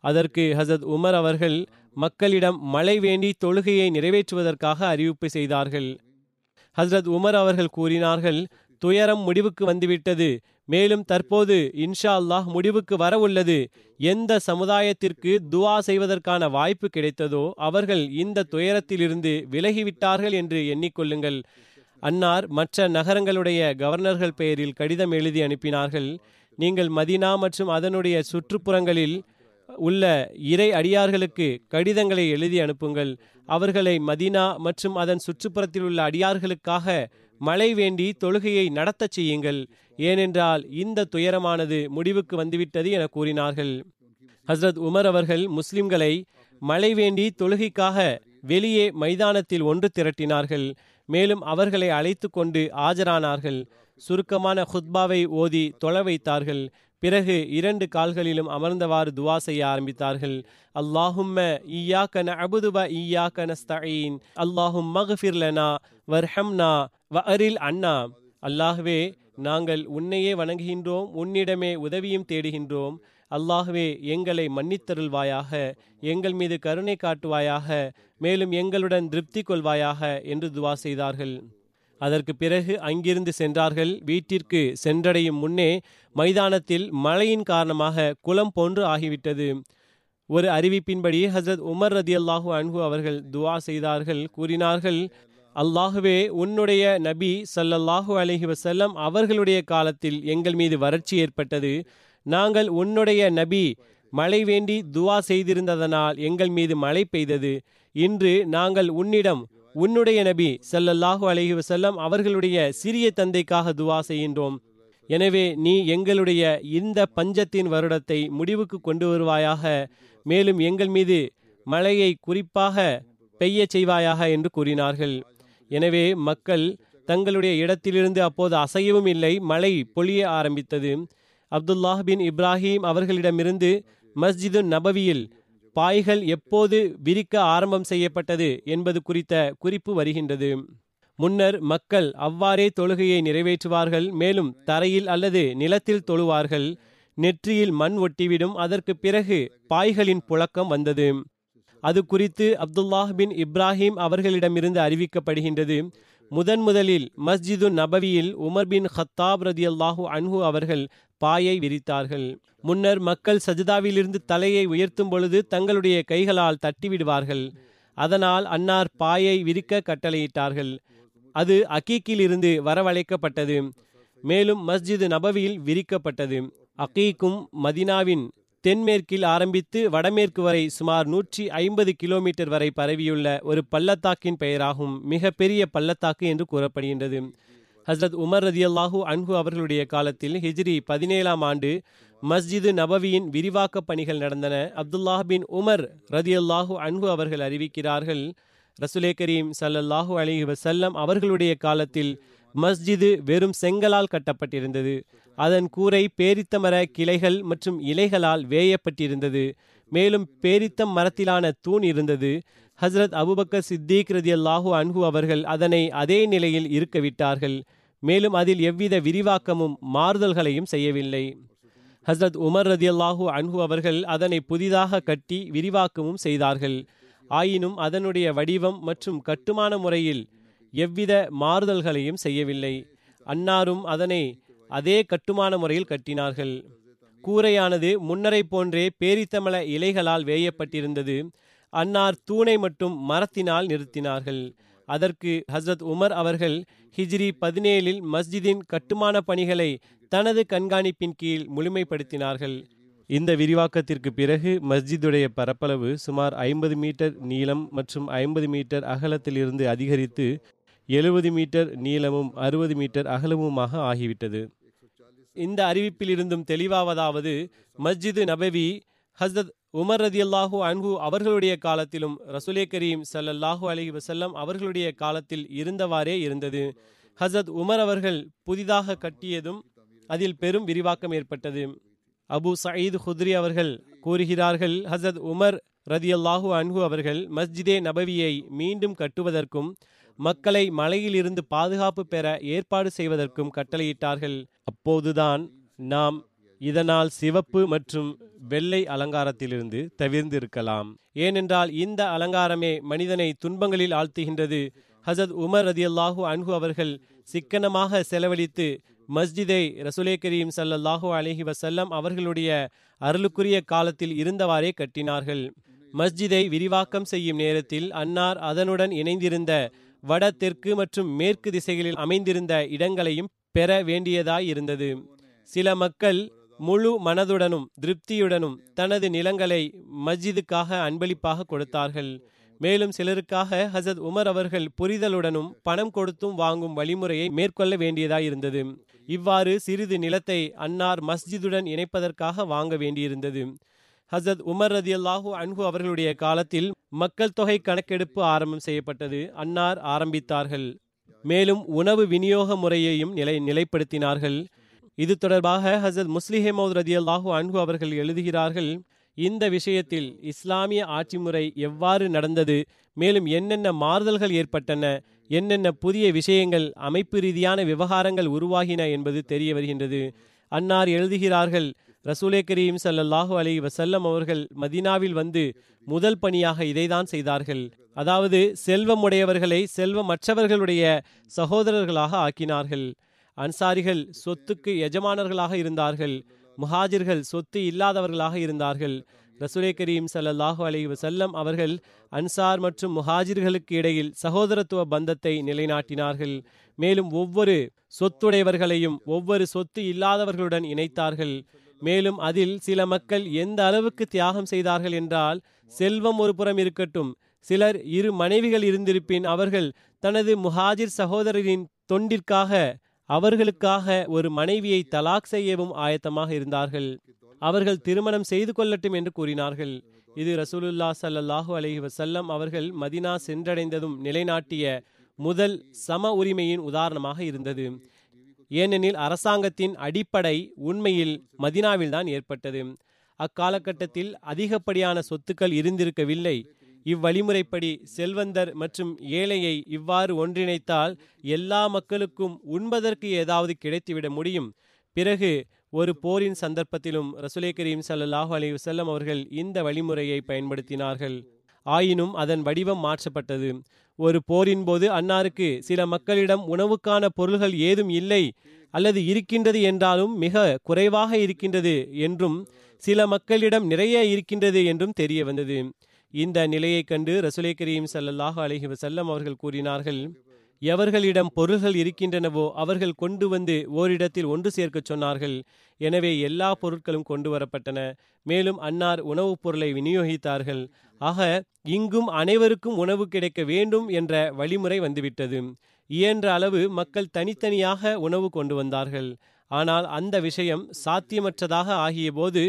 அதற்கு ஹசத் உமர் அவர்கள் மக்களிடம் மழை வேண்டி தொழுகையை நிறைவேற்றுவதற்காக அறிவிப்பு செய்தார்கள். ஹசரத் உமர் அவர்கள் கூறினார்கள், துயரம் முடிவுக்கு வந்துவிட்டது. மேலும் தற்போது இன்ஷா அல்லாஹ் முடிவுக்கு வர உள்ளது. எந்த சமுதாயத்திற்கு துவா செய்வதற்கான வாய்ப்பு கிடைத்ததோ அவர்கள் இந்த துயரத்திலிருந்து விலகிவிட்டார்கள் என்று எண்ணிக்கொள்ளுங்கள். அன்னார் மற்ற நகரங்களுடைய கவர்னர்கள் பெயரில் கடிதம் எழுதி அனுப்பினார்கள். நீங்கள் மதீனா மற்றும் அதனுடைய சுற்றுப்புறங்களில் உள்ள இறை அடியார்களுக்கு கடிதங்களை எழுதி அனுப்புங்கள். அவர்களை மதீனா மற்றும் அதன் சுற்றுப்புறத்தில் உள்ள அடியார்களுக்காக மழை வேண்டி தொழுகையை நடத்தச் செய்யுங்கள். ஏனென்றால் இந்த துயரமானது முடிவுக்கு வந்துவிட்டது என கூறினார்கள். ஹஸ்ரத் உமர் அவர்கள் முஸ்லிம்களை மழை வேண்டி தொழுகைக்காக வெளியே மைதானத்தில் ஒன்று திரட்டினார்கள். மேலும் அவர்களை அழைத்து கொண்டு ஆஜரானார்கள். சுருக்கமான ஹுத்பாவை ஓதி தொழ வைத்தார்கள். பிறகு 2 கால்களிலும் அமர்ந்தவாறு துவா செய்ய ஆரம்பித்தார்கள். அல்லாஹும்ம இய்யாக நஅபுது வ இய்யாக நஸ்தஈன், அல்லாஹும்ம அஃபிர் லனா வர்ஹம்னா வஅரில் அன்னா. அல்லாஹ்வே, நாங்கள் உன்னையே வணங்குகின்றோம், உன்னிடமே உதவியும் தேடுகின்றோம். அல்லாஹ்வே, எங்களை மன்னித்தருள்வாயாக, எங்கள் மீது கருணை காட்டுவாயாக, மேலும் எங்களுடன் திருப்தி கொள்வாயாக என்று துவா செய்தார்கள். அதற்கு பிறகு அங்கிருந்து சென்றார்கள். வீட்டிற்கு சென்றடையும் முன்னே மைதானத்தில் மழையின் காரணமாக குளம் போன்று ஆகிவிட்டது. ஒரு அறிவிப்பின்படி ஹசரத் உமர் ரதியல்லாஹு அன்ஹு அவர்கள் துவா செய்தார்கள். கூறினார்கள், அல்லாஹுவே, உன்னுடைய நபி ஸல்லல்லாஹு அலைஹி வஸல்லம் அவர்களுடைய காலத்தில் எங்கள் மீது வறட்சி ஏற்பட்டது. நாங்கள் உன்னுடைய நபி மழை வேண்டி துவா செய்திருந்ததனால் எங்கள் மீது மழை பெய்தது. இன்று நாங்கள் உன்னிடம் உன்னுடைய நபி ஸல்லல்லாஹு அலைஹி வஸல்லம் அவர்களுடைய சிறிய தந்தைக்காக துவா செய்கின்றோம். எனவே நீ எங்களுடைய இந்த பஞ்சத்தின் வருடத்தை முடிவுக்கு கொண்டு வருவாயாக. மேலும் எங்கள் மீது மழையை குறிப்பாக பெய்ய செய்வாயாக என்று கூறினார்கள். எனவே மக்கள் தங்களுடைய இடத்திலிருந்து அப்போது அசையவும் இல்லை. மழை பொழிய ஆரம்பித்தது. அப்துல்லாஹ் பின் இப்ராஹிம் அவர்களிடமிருந்து மஸ்ஜிது நபவியில் பாய்கள் எப்போது விரிக்க ஆரம்பம் செய்யப்பட்டது என்பது குறித்த குறிப்பு வருகின்றது. முன்னர் மக்கள் அவ்வாறே தொழுகையை நிறைவேற்றுவார்கள். மேலும் தரையில் அல்லது நிலத்தில் தொழுவார்கள். நெற்றியில் மண் ஒட்டிவிடும். அதற்கு பிறகு பாய்களின் புழக்கம் வந்தது. அது குறித்து அப்துல்லாஹ் பின் இப்ராஹிம் அவர்களிடமிருந்து அறிவிக்கப்படுகின்றது. முதன் முதலில் மஸ்ஜிது நபவியில் உமர் பின் ஹத்தாப் ரதியல்லாஹு அன்ஹு அவர்கள் பாயை விரித்தார்கள். முன்னர் மக்கள் சஜிதாவிலிருந்து தலையை உயர்த்தும் பொழுது தங்களுடைய கைகளால் தட்டிவிடுவார்கள். அதனால் அன்னார் பாயை விரிக்க கட்டளையிட்டார்கள். அது அகீக்கில் இருந்து வரவழைக்கப்பட்டது. மேலும் மஸ்ஜிது நபவியில் விரிக்கப்பட்டது. அகீக்கும் மதினாவின் தென்மேற்கில் ஆரம்பித்து வடமேற்கு வரை சுமார் 150 கிலோமீட்டர் வரை பரவியுள்ள ஒரு பள்ளத்தாக்கின் பெயராகும். மிகப்பெரிய பள்ளத்தாக்கு என்று கூறப்படுகின்றது. ஹஸ்ரத் உமர் ரதியல்லாஹு அன்ஹு அவர்களுடைய காலத்தில் ஹிஜ்ரி 17ஆம் ஆண்டு மஸ்ஜிது நபவியின் விரிவாக்க பணிகள் நடந்தன. அப்துல்லாஹ் பின் உமர் ரதியல்லாஹு அன்ஹு அவர்கள் அறிவிக்கிறார்கள், ரசூலே கரீம் ஸல்லல்லாஹு அலைஹி வஸல்லம் அவர்களுடைய காலத்தில் மஸ்ஜிது வெறும் செங்கலால் கட்டப்பட்டிருந்தது. அதன் கூரை பேரித்த மர கிளைகள் மற்றும் இலைகளால் வேயப்பட்டிருந்தது. மேலும் பேரித்த மரத்திலான தூண் இருந்தது. ஹசரத் அபூபக்கர் சித்திக் ரதியல்லாஹு அன்ஹு அவர்கள் அதனை அதே நிலையில் இருக்க விட்டார்கள். மேலும் அதில் எவ்வித விரிவாக்கமும் மாறுதல்களையும் செய்யவில்லை. ஹசரத் உமர் ரதியல்லாஹு அன்ஹு அவர்கள் அதனை புதிதாக கட்டி விரிவாக்கமும் செய்தார்கள். ஆயினும் அதனுடைய வடிவம் மற்றும் கட்டுமான முறையில் எவ்வித மாறுதல்களையும் செய்யவில்லை. அன்னாரும் அதனை அதே கட்டுமான முறையில் கட்டினார்கள். கூரையானது முன்னரை போன்றே பேரித்தமல இலைகளால் வேயப்பட்டிருந்தது. அன்னார் தூணை மட்டும் மரத்தினால் நிறுத்தினார்கள். அதற்கு ஹசரத் உமர் அவர்கள் ஹிஜ்ரி 17இல் மஸ்ஜிதின் கட்டுமான பணிகளை தனது கண்காணிப்பின் கீழ் முழுமைப்படுத்தினார்கள். இந்த விரிவாக்கத்திற்கு பிறகு மஸ்ஜிதுடைய பரப்பளவு சுமார் 50 மீட்டர் நீளம் மற்றும் 50 மீட்டர் அகலத்திலிருந்து அதிகரித்து 70 மீட்டர் நீளமும் 60 மீட்டர் அகலமுமாக ஆகிவிட்டது. இந்த அறிவிப்பில் இருந்தும் தெளிவாவதாவது, மஸ்ஜிது நபவி ஹஸ்ரத் உமர் ரதியல்லாஹு அன்ஹு அவர்களுடைய காலத்திலும் ரசூலே கரீம் ஸல்லல்லாஹு அலைஹி வஸல்லம் அவர்களுடைய காலத்தில் இருந்தவாறே இருந்தது. ஹஸ்ரத் உமர் அவர்கள் புதிதாக கட்டியதும் அதில் பெரும் விரிவாக்கம் ஏற்பட்டது. அபு சயீத் ஹுத்ரி அவர்கள் கூறுகிறார்கள், ஹஸ்ரத் உமர் ரதியல்லாஹு அன்ஹு அவர்கள் மஸ்ஜிதே நபவியை மீண்டும் கட்டுவதற்கும் மக்களை மலையிலிருந்து பாதுகாப்பு பெற ஏற்பாடு செய்வதற்கும் கட்டளையிட்டார்கள். அப்போதுதான் நாம் இதனால் சிவப்பு மற்றும் வெள்ளை அலங்காரத்திலிருந்து தவிர்ந்திருக்கலாம். ஏனென்றால் இந்த அலங்காரமே மனிதனை துன்பங்களில் ஆழ்த்துகின்றது. ஹசத் உமர் ரதியல்லாஹு அன்ஹு அவர்கள் சிக்கனமாக செலவழித்து மஸ்ஜிதை ரசூலே கரீம் ஸல்லல்லாஹு அலைஹி வஸல்லம் அவர்களுடைய அருளுக்குரிய காலத்தில் இருந்தவாறே கட்டினார்கள். மஸ்ஜிதை விரிவாக்கம் செய்யும் நேரத்தில் அன்னார் அதனுடன் இணைந்திருந்த வட தெற்கு மற்றும் மேற்கு திசைகளில் அமைந்திருந்த இடங்களையும் பெற வேண்டியதாயிருந்தது. சில மக்கள் முழு மனதுடனும் திருப்தியுடனும் தனது நிலங்களை மஸ்ஜிதுக்காக அன்பளிப்பாக கொடுத்தார்கள். மேலும் சிலருக்காக ஹசத் உமர் அவர்கள் புரிதலுடனும் பணம் கொடுத்தும் வாங்கும் வழிமுறையை மேற்கொள்ள வேண்டியதாயிருந்தது. இவ்வாறு சிறிது நிலத்தை அன்னார் மஸ்ஜிதுடன் இணைப்பதற்காக வாங்க வேண்டியிருந்தது. ஹசத் உமர் ரதியல்லாஹு அன்ஹு அவர்களுடைய காலத்தில் மக்கள் தொகை கணக்கெடுப்பு ஆரம்பம் செய்யப்பட்டது. அன்னார் ஆரம்பித்தார்கள். மேலும் உணவு விநியோக முறையையும் நிலைப்படுத்தினார்கள். இது தொடர்பாக ஹசரத் முஸ்லிஹ் மௌத் ரதியல்லாஹு அன்ஹு அவர்கள் எழுதுகிறார்கள், இந்த விஷயத்தில் இஸ்லாமிய ஆட்சி முறை எவ்வாறு நடந்தது, மேலும் என்னென்ன மாறுதல்கள் ஏற்பட்டன, என்னென்ன புதிய விஷயங்கள், அமைப்பு ரீதியான விவகாரங்கள் உருவாகின என்பது தெரிய வருகின்றது. அன்னார் எழுதுகிறார்கள், ரசூலே கரீம் ஸல்லல்லாஹு அலைஹி வஸல்லம் அவர்கள் மதீனாவில் வந்து முதல் பணியாக இதைதான் செய்தார்கள். அதாவது செல்வமுடையவர்களை செல்வமற்றவர்களுடைய சகோதரர்களாக ஆக்கினார்கள். அன்சாரிகள் சொத்துக்கு எஜமானர்களாக இருந்தார்கள். முஹாஜிர்கள் சொத்து இல்லாதவர்களாக இருந்தார்கள். ரசூலே கரீம் ஸல்லல்லாஹு அலைஹி வஸல்லம் அவர்கள் அன்சார் மற்றும் முஹாஜிர்களுக்கு இடையில் சகோதரத்துவ பந்தத்தை நிலைநாட்டினார்கள். மேலும் ஒவ்வொரு சொத்துடையவர்களையும் ஒவ்வொரு சொத்து இல்லாதவர்களுடன் இணைத்தார்கள். மேலும் அதில் சில மக்கள் எந்த அளவுக்கு தியாகம் செய்தார்கள் என்றால், செல்வம் ஒரு புறம் இருக்கட்டும், சிலர் இரு மனைவிகள் இருந்திருப்பின் அவர்கள் தனது முஹாஜிர் சகோதரரின் தொண்டிற்காக அவர்களுக்காக ஒரு மனைவியை தலாக் செய்யவும் ஆயத்தமாக இருந்தார்கள். அவர்கள் திருமணம் செய்து கொள்ளட்டும் என்று கூறினார்கள். இது ரசூலுல்லா ஸல்லல்லாஹு அலைஹி வஸல்லம் அவர்கள் மதினா சென்றடைந்ததும் நிலைநாட்டிய முதல் சம உரிமையின் உதாரணமாக இருந்தது. ஏனெனில் அரசாங்கத்தின் அடிப்படை உண்மையில் மதினாவில்தான் ஏற்பட்டது. அக்காலகட்டத்தில் அதிகப்படியான சொத்துக்கள் இருந்திருக்கவில்லை. இவ்வழிமுறைப்படி செல்வந்தர் மற்றும் ஏழையை இவ்வாறு ஒன்றிணைத்தால் எல்லா மக்களுக்கும் உண்பதற்கு ஏதாவது கிடைத்துவிட முடியும். பிறகு ஒரு போரின் சந்தர்ப்பத்திலும் ரசூலே கரீம் ஸல்லல்லாஹு அலைஹி வஸல்லம் அவர்கள் இந்த வழிமுறையை பயன்படுத்தினார்கள். ஆயினும் அதன் வடிவம் மாற்றப்பட்டது. ஒரு போரின் போது அன்னாருக்கு சில மக்களிடம் உணவுக்கான பொருள்கள் ஏதும் இல்லை, அல்லது இருக்கின்றது என்றாலும் மிக குறைவாக இருக்கின்றது என்றும், சில மக்களிடம் நிறைய இருக்கின்றது என்றும் தெரிய வந்தது. இந்த நிலையை கண்டு ரசூலே கரீம் ஸல்லல்லாஹு அலைஹி வஸல்லம் அவர்கள் கூறினார்கள், எவர்களிடம் பொருள்கள் இருக்கின்றனவோ அவர்கள் கொண்டு வந்து ஓரிடத்தில் ஒன்று சேர்க்க சொன்னார்கள். எனவே எல்லா பொருட்களும் கொண்டு வரப்பட்டன. மேலும் அன்னார் உணவுப் பொருளை விநியோகித்தார்கள். ஆக இங்கும் அனைவருக்கும் உணவு கிடைக்க வேண்டும் என்ற வழிமுறை வந்துவிட்டது. இயன்ற அளவு மக்கள் தனித்தனியாக உணவு கொண்டு வந்தார்கள். ஆனால் அந்த விஷயம் சாத்தியமற்றதாக ஆகிய போது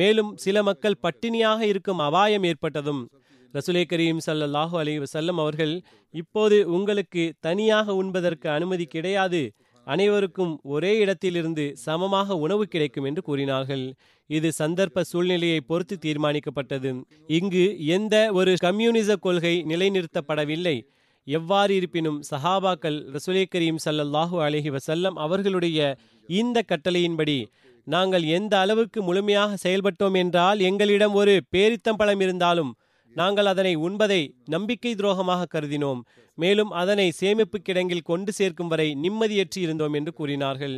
மேலும் சில மக்கள் பட்டினியாக இருக்கும் அபாயம் ஏற்பட்டதும் ரசூலே கரீம் ஸல்லல்லாஹு அலைஹி வஸல்லம் அவர்கள், இப்போது உங்களுக்கு தனியாக உண்பதற்கு அனுமதி கிடையாது, அனைவருக்கும் ஒரே இடத்திலிருந்து சமமாக உணவு கிடைக்கும் என்று கூறினார்கள். இது சந்தர்ப்ப சூழ்நிலையை பொறுத்து தீர்மானிக்கப்பட்டது. இங்கு எந்த ஒரு கம்யூனிச கொள்கை நிலைநிறுத்தப்படவில்லை. எவ்வாறு இருப்பினும் சஹாபாக்கள் ரசூலே கரீம் ஸல்லல்லாஹு அலைஹி வஸல்லம் அவர்களுடைய இந்த கட்டளையின்படி நாங்கள் எந்த அளவுக்கு முழுமையாக செயல்பட்டோம் என்றால், எங்களிடம் ஒரு பேரித்தம்பழம் இருந்தாலும் நாங்கள் அதனை உண்பதை நம்பிக்கை துரோகமாக கருதினோம். மேலும் அதனை சேமிப்பு கிடங்கில் கொண்டு சேர்க்கும் வரை நிம்மதியற்றி இருந்தோம் என்று கூறினார்கள்.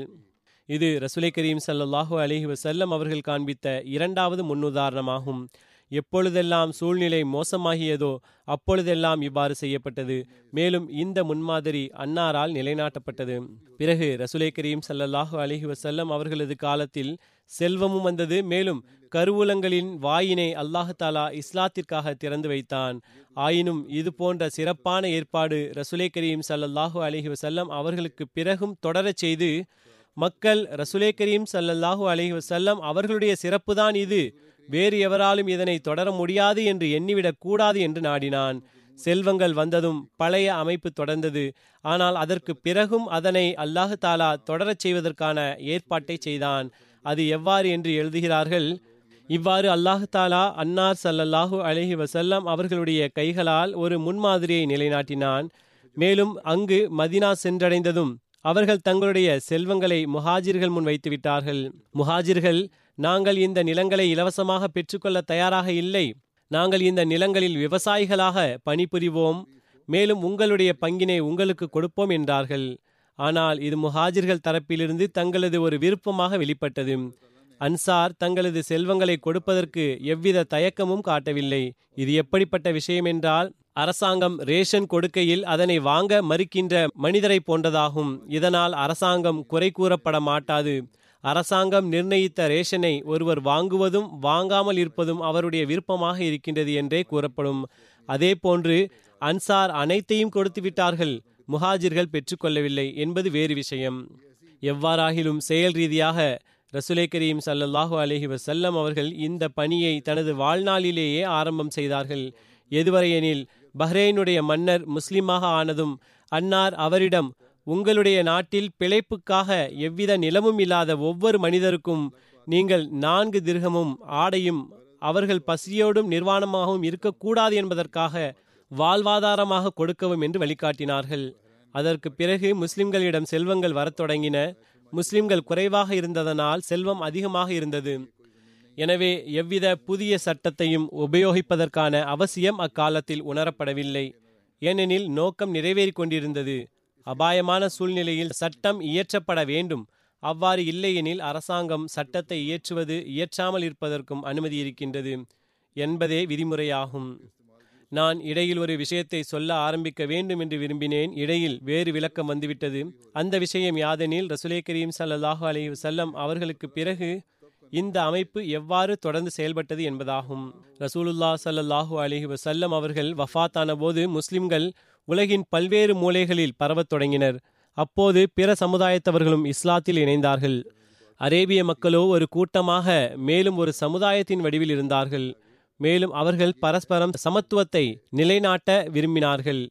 இது ரசூலே கரீம் ஸல்லல்லாஹு அலைஹி வஸல்லம் அவர்கள் காண்பித்த இரண்டாவது முன்னுதாரணமாகும். எப்பொழுதெல்லாம் சூழ்நிலை மோசமாகியதோ அப்பொழுதெல்லாம் இவ்வாறு செய்யப்பட்டது. மேலும் இந்த முன்மாதிரி அன்னாரால் நிலைநாட்டப்பட்டது. பிறகு ரசூலே கரீம் ஸல்லல்லாஹு அலைஹி வஸல்லம் அவர்களது காலத்தில் செல்வமும் வந்தது. மேலும் கருவூலங்களின் வாயினை அல்லாஹ் தஆலா இஸ்லாத்திற்காக திறந்து வைத்தான். ஆயினும் இது போன்ற சிறப்பான ஏற்பாடு ரசூலே கரீம் ஸல்லல்லாஹு அலைஹி வஸல்லம் அவர்களுக்கு பிறகும் தொடரச் செய்து, மக்கள் ரசூலே கரீம் ஸல்லல்லாஹு அலைஹி வஸல்லம் அவர்களுடைய சிறப்புதான் இது, வேறு எவராலும் இதனை தொடர முடியாது என்று எண்ணிவிடக் கூடாது என்று நாடினான். செல்வங்கள் வந்ததும் பழைய அமைப்பு தொடர்ந்தது. ஆனால் அதற்கு பிறகும் அதனை அல்லாஹ் தஆலா தொடரச் செய்வதற்கான ஏற்பாட்டை செய்தான். அது எவ்வாறு என்று எழுதுகிறார்கள். இவ்வாறு அல்லாஹ் தஆலா அன்னார் ஸல்லல்லாஹு அலைஹி வஸல்லம் அவர்களுடைய கைகளால் ஒரு முன்மாதிரியை நிலைநாட்டினான். மேலும் அங்கு மதினா சென்றடைந்ததும் அவர்கள் தங்களுடைய செல்வங்களை முஹாஜிர்கள் முன் வைத்து விட்டார்கள். முஹாஜிர்கள், நாங்கள் இந்த நிலங்களை இலவசமாக பெற்றுக்கொள்ள தயாராக இல்லை, நாங்கள் இந்த நிலங்களில் விவசாயிகளாக பணிபுரிவோம், மேலும் உங்களுடைய பங்கினை உங்களுக்கு கொடுப்போம் என்றார்கள். ஆனால் இது முஹாஜிர்கள் தரப்பிலிருந்து தங்களது ஒரு விருப்பமாக வெளிப்பட்டது. அன்சார் தங்களது செல்வங்களை கொடுப்பதற்கு எவ்வித தயக்கமும் காட்டவில்லை. இது எப்படிப்பட்ட விஷயம் என்றால், அரசாங்கம் ரேஷன் கொடுக்கையில் அதனை வாங்க மறுக்கின்ற மனிதரை போன்றதாகும். இதனால் அரசாங்கம் குறை கூறப்பட மாட்டாது. அரசாங்கம் நிர்ணயித்த ரேஷனை ஒருவர் வாங்குவதும் வாங்காமல் இருப்பதும் அவருடைய விருப்பமாக இருக்கின்றது என்றே கூறப்படும். அதே போன்று அன்சார் அனைத்தையும் கொடுத்து விட்டார்கள், முஹாஜிர்கள் பெற்றுக்கொள்ளவில்லை என்பது வேறு விஷயம். எவ்வாறாகிலும் செயல் ரீதியாக ரசூலே கரீம் ஸல்லல்லாஹு அலைஹி வஸல்லம் அவர்கள் இந்த பணியை தனது வாழ்நாளிலேயே ஆரம்பம் செய்தார்கள். எதுவரையெனில், பஹ்ரைனுடைய மன்னர் முஸ்லிமாக ஆனதும் அன்னார் அவரிடம், உங்களுடைய நாட்டில் பிழைப்புக்காக எவ்வித நிலமும் இல்லாத ஒவ்வொரு மனிதருக்கும் நீங்கள் 4 திர்ஹமும் ஆடையும், அவர்கள் பசியோடும் நிர்வாணமாகவும் இருக்கக்கூடாது என்பதற்காக வாழ்வாதாரமாக கொடுக்கவும் என்று வழிகாட்டினார்கள். அதற்கு பிறகு முஸ்லிம்களிடம் செல்வங்கள் வரத் தொடங்கின. முஸ்லிம்கள் குறைவாக இருந்ததனால் செல்வம் அதிகமாக இருந்தது. எனவே எவ்வித புதிய சட்டத்தையும் உபயோகிப்பதற்கான அவசியம் அக்காலத்தில் உணரப்படவில்லை. ஏனெனில் நோக்கம் நிறைவேறி கொண்டிருந்தது. அபாயமான சூழ்நிலையில் சட்டம் இயற்றப்பட வேண்டும். அவ்வாறு இல்லையெனில் அரசாங்கம் சட்டத்தை இயற்றுவது இயற்றாமல் இருப்பதற்கும் அனுமதி இருக்கின்றது. என்பதே விதிமுறையாகும். நான் இடையில் ஒரு விஷயத்தை சொல்ல ஆரம்பிக்க வேண்டும் என்று விரும்பினேன். இடையில் வேறு விளக்கம் வந்துவிட்டது. அந்த விஷயம் யாதெனில், ரசூலே கரீம் ஸல்லல்லாஹு அலைஹி வஸல்லம் அவர்களுக்கு பிறகு இந்த அமைப்பு எவ்வாறு தொடர்ந்து செயல்பட்டது என்பதாகும். ரசூலுல்லாஹ் ஸல்லல்லாஹு அலைஹி வஸல்லம் அவர்கள் வஃபாத்தான போது முஸ்லிம்கள் உலகின் பல்வேறு மூலைகளில் பரவத் தொடங்கினர். அப்போது பிற சமுதாயத்தவர்களும் இஸ்லாத்தில் இணைந்தார்கள். அரேபிய மக்களோ ஒரு கூட்டமாக மேலும் ஒரு சமுதாயத்தின் வடிவில் இருந்தார்கள். மேலும் அவர்கள் பரஸ்பரம் சமத்துவத்தை நிலைநாட்ட விரும்பினார்கள்.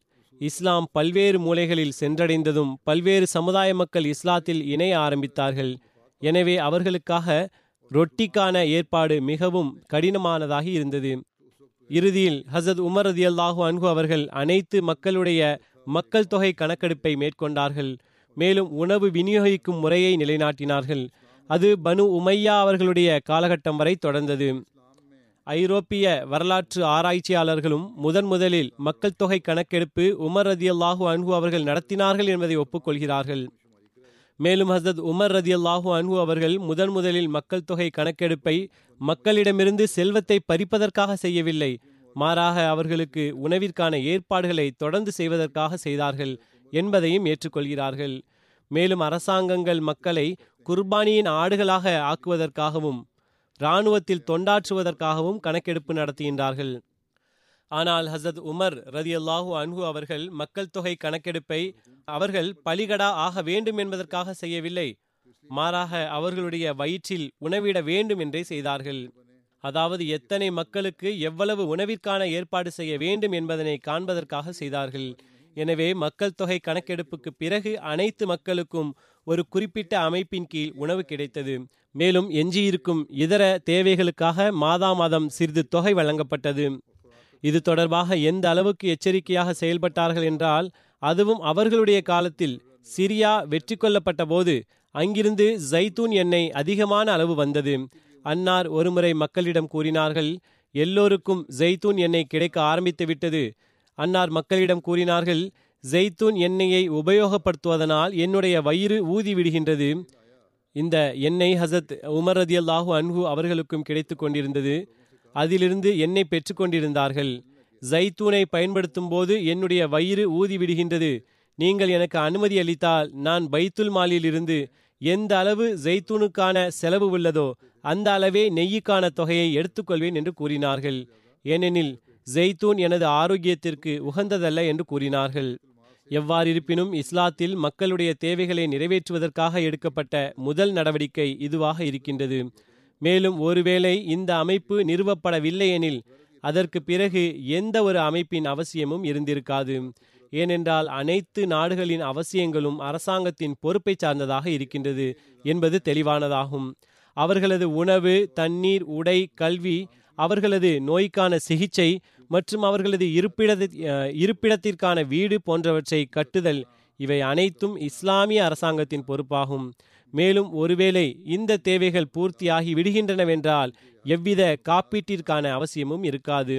இஸ்லாம் பல்வேறு மூலைகளில் சென்றடைந்ததும் பல்வேறு சமுதாய மக்கள் இஸ்லாத்தில் இணைய ஆரம்பித்தார்கள். எனவே அவர்களுக்காக ரொட்டிக்கான ஏற்பாடு மிகவும் கடினமானதாக இருந்தது. இறுதியில் ஹசரத் உமர் ரலியல்லாஹு அன்ஹு அவர்கள் அனைத்து மக்களுடைய மக்கள் தொகை கணக்கெடுப்பை மேற்கொண்டார்கள். மேலும் உணவு விநியோகிக்கும் முறையை நிலைநாட்டினார்கள். அது பனு உமையா அவர்களுடைய காலகட்டம் வரை தொடர்ந்தது. ஐரோப்பிய வரலாற்று ஆராய்ச்சியாளர்களும் முதன் முதலில் மக்கள் தொகை கணக்கெடுப்பு உமர் ரலியல்லாஹு அன்ஹு அவர்கள் நடத்தினார்கள் என்பதை ஒப்புக்கொள்கிறார்கள். மேலும் ஹசரத் உமர் ரலியல்லாஹு அன்ஹு அவர்கள் முதன் முதலில் மக்கள் தொகை கணக்கெடுப்பை மக்களிடமிருந்து செல்வத்தை பறிப்பதற்காக செய்யவில்லை, மாறாக அவர்களுக்கு உணவிற்கான ஏற்பாடுகளை தொடர்ந்து செய்வதற்காக செய்தார்கள் என்பதையும் ஏற்றுக்கொள்கிறார்கள். மேலும் அரசாங்கங்கள் மக்களை குர்பானியின் ஆடுகளாக ஆக்குவதற்காகவும் இராணுவத்தில் தொண்டாற்றுவதற்காகவும் கணக்கெடுப்பு நடத்துகின்றார்கள். ஆனால் ஹசரத் உமர் ரலியல்லாஹு அன்ஹு அவர்கள் மக்கள் தொகை கணக்கெடுப்பை அவர்கள் பலிகடா ஆக வேண்டும் என்பதற்காக செய்யவில்லை, மாறாக அவர்களுடைய வயிற்றில் உணவிட வேண்டும் என்றே செய்தார்கள். அதாவது எத்தனை மக்களுக்கு எவ்வளவு உணவிற்கான ஏற்பாடு செய்ய வேண்டும் என்பதனை காண்பதற்காக செய்தார்கள். எனவே மக்கள் தொகை கணக்கெடுப்புக்கு பிறகு அனைத்து மக்களுக்கும் ஒரு குறிப்பிட்ட அமைப்பின் கீழ் உணவு கிடைத்தது. மேலும் எஞ்சியிருக்கும் இதர தேவைகளுக்காக மாதா மாதம் சிறிது தொகை வழங்கப்பட்டது. இது தொடர்பாக எந்த அளவுக்கு எச்சரிக்கையாக செயல்பட்டார்கள் என்றால், அதுவும் அவர்களுடைய காலத்தில் சிரியா வெற்றி கொள்ளப்பட்ட போது அங்கிருந்து ஜைத்தூன் எண்ணெய் அதிகமான அளவு வந்தது. அன்னார் ஒருமுறை மக்களிடம் கூறினார்கள், எல்லோருக்கும் ஜெய்தூன் எண்ணெய் கிடைக்க ஆரம்பித்து விட்டது. அன்னார் மக்களிடம் கூறினார்கள், ஜெய்தூன் எண்ணெயை உபயோகப்படுத்துவதனால் என்னுடைய வயிறு ஊதி விடுகின்றது. இந்த எண்ணெய் ஹசத் உமர் ரலியல்லாஹு அன்ஹு அவர்களுக்கும் கிடைத்து கொண்டிருந்தது. அதிலிருந்து எண்ணெய் பெற்று கொண்டிருந்தார்கள். ஜெய்தூனை பயன்படுத்தும் போது என்னுடைய வயிறு ஊதி விடுகின்றது, நீங்கள் எனக்கு அனுமதி அளித்தால் நான் பைத்துல் மாலில் இருந்து எந்த அளவு ஜெய்தூனுக்கான செலவு உள்ளதோ அந்த அளவே நெய்யுக்கான தொகையை எடுத்துக்கொள்வேன் என்று கூறினார்கள். ஏனெனில் ஜெய்தூன் எனது ஆரோக்கியத்திற்கு உகந்ததல்ல என்று கூறினார்கள். எவ்வாறிருப்பினும் இஸ்லாத்தில் மக்களுடைய தேவைகளை நிறைவேற்றுவதற்காக எடுக்கப்பட்ட முதல் நடவடிக்கை இதுவாக இருக்கின்றது. மேலும் ஒருவேளை இந்த அமைப்பு நிறுவப்படவில்லை எனில் அதற்கு பிறகு எந்த ஒரு அமைப்பின் அவசியமும் இருந்திருக்காது. ஏனென்றால் அனைத்து நாடுகளின் அவசியங்களும் அரசாங்கத்தின் பொறுப்பை சார்ந்ததாக இருக்கின்றது என்பது தெளிவானதாகும். அவர்களது உணவு, தண்ணீர், உடை, கல்வி, அவர்களது நோய்க்கான சிகிச்சை மற்றும் அவர்களது இருப்பிடத்திற்கான வீடு போன்றவற்றை கட்டுதல், இவை அனைத்தும் இஸ்லாமிய அரசாங்கத்தின் பொறுப்பாகும். மேலும் ஒருவேளை இந்த தேவைகள் பூர்த்தியாகி விடுகின்றனவென்றால் எவ்வித காப்பீட்டிற்கான அவசியமும் இருக்காது.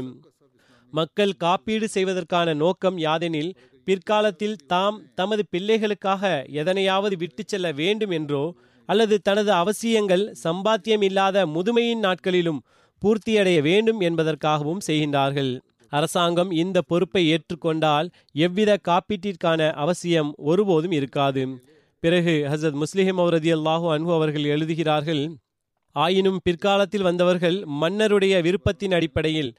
மக்கள் காப்பீடு செய்வதற்கான நோக்கம் யாதெனில், பிற்காலத்தில் தாம் தமது பிள்ளைகளுக்காக எதனையாவது விட்டு செல்ல வேண்டும் என்றோ அல்லது தனது அவசியங்கள் சம்பாத்தியம் இல்லாத முதுமையின் நாட்களிலும் பூர்த்தியடைய வேண்டும் என்பதற்காகவும் செய்கின்றார்கள். அரசாங்கம் இந்த பொறுப்பை ஏற்றுக்கொண்டால் எவ்வித காப்பீட்டிற்கான அவசியம் ஒருபோதும் இருக்காது. பிறகு ஹசரத் முஸ்லிம் ரலியல்லாஹு அன்ஹு அவர்கள் எழுதுகிறார்கள், ஆயினும் பிற்காலத்தில் வந்தவர்கள் மன்னருடைய விருப்பத்தின் அடிப்படையில்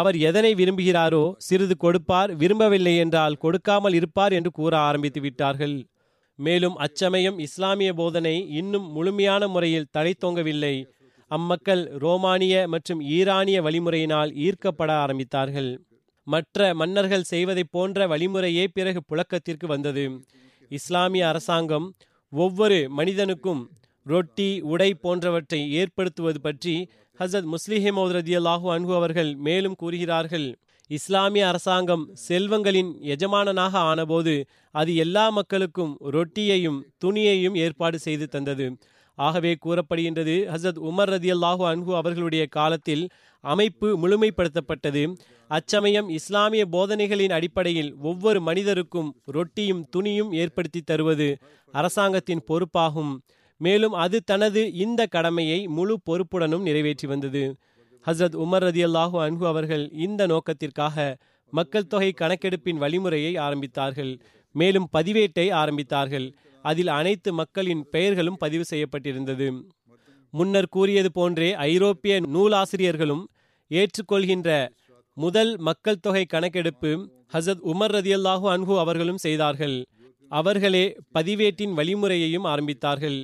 அவர் எதனை விரும்புகிறாரோ சிறிது கொடுப்பார், விரும்பவில்லை என்றால் கொடுக்காமல் இருப்பார் என்று கூற ஆரம்பித்து விட்டார்கள். மேலும் அச்சமயம் இஸ்லாமிய போதனை இன்னும் முழுமையான முறையில் தழைத்தோங்கவில்லை. அம்மக்கள் ரோமானிய மற்றும் ஈரானிய வழிமுறையினால் ஈர்க்கப்பட ஆரம்பித்தார்கள். மற்ற மன்னர்கள் செய்வதை போன்ற வழிமுறையே பிறகு புழக்கத்திற்கு வந்தது. இஸ்லாமிய அரசாங்கம் ஒவ்வொரு மனிதனுக்கும் ரொட்டி, உடை போன்றவற்றை ஏற்படுத்துவது பற்றி ஹசரத் முஸ்லிம் ரலியல்லாஹு அன்ஹு அவர்கள் மேலும் கூறுகிறார்கள், இஸ்லாமிய அரசாங்கம் செல்வங்களின் எஜமானனாக ஆனபோது அது எல்லா மக்களுக்கும் ரொட்டியையும் துணியையும் ஏற்பாடு செய்து தந்தது. ஆகவே கூறப்படுகின்றது, ஹசரத் உமர் ரலியல்லாஹு அன்ஹு அவர்களுடைய காலத்தில் அமைப்பு முழுமைப்படுத்தப்பட்டது. அச்சமயம் இஸ்லாமிய போதனைகளின் அடிப்படையில் ஒவ்வொரு மனிதருக்கும் ரொட்டியும் துணியும் ஏற்படுத்தி தருவது அரசாங்கத்தின் பொறுப்பாகும். மேலும் அது தனது இந்த கடமையை முழு பொறுப்புடனும் நிறைவேற்றி வந்தது. ஹசரத் உமர் ரதியல்லாஹு அன்ஹு அவர்கள் இந்த நோக்கத்திற்காக மக்கள் தொகை கணக்கெடுப்பின் வழிமுறையை ஆரம்பித்தார்கள். மேலும் பதிவேட்டை ஆரம்பித்தார்கள். அதில் அனைத்து மக்களின் பெயர்களும் பதிவு செய்யப்பட்டிருந்தது. முன்னர் கூறியது போன்றே ஐரோப்பிய நூலாசிரியர்களும் ஏற்றுக்கொள்கின்ற முதல் மக்கள் தொகை கணக்கெடுப்பு ஹசரத் உமர் ரதியல்லாஹு அன்ஹு அவர்களும் செய்தார்கள். அவர்களே பதிவேட்டின் வழிமுறையையும் ஆரம்பித்தார்கள்.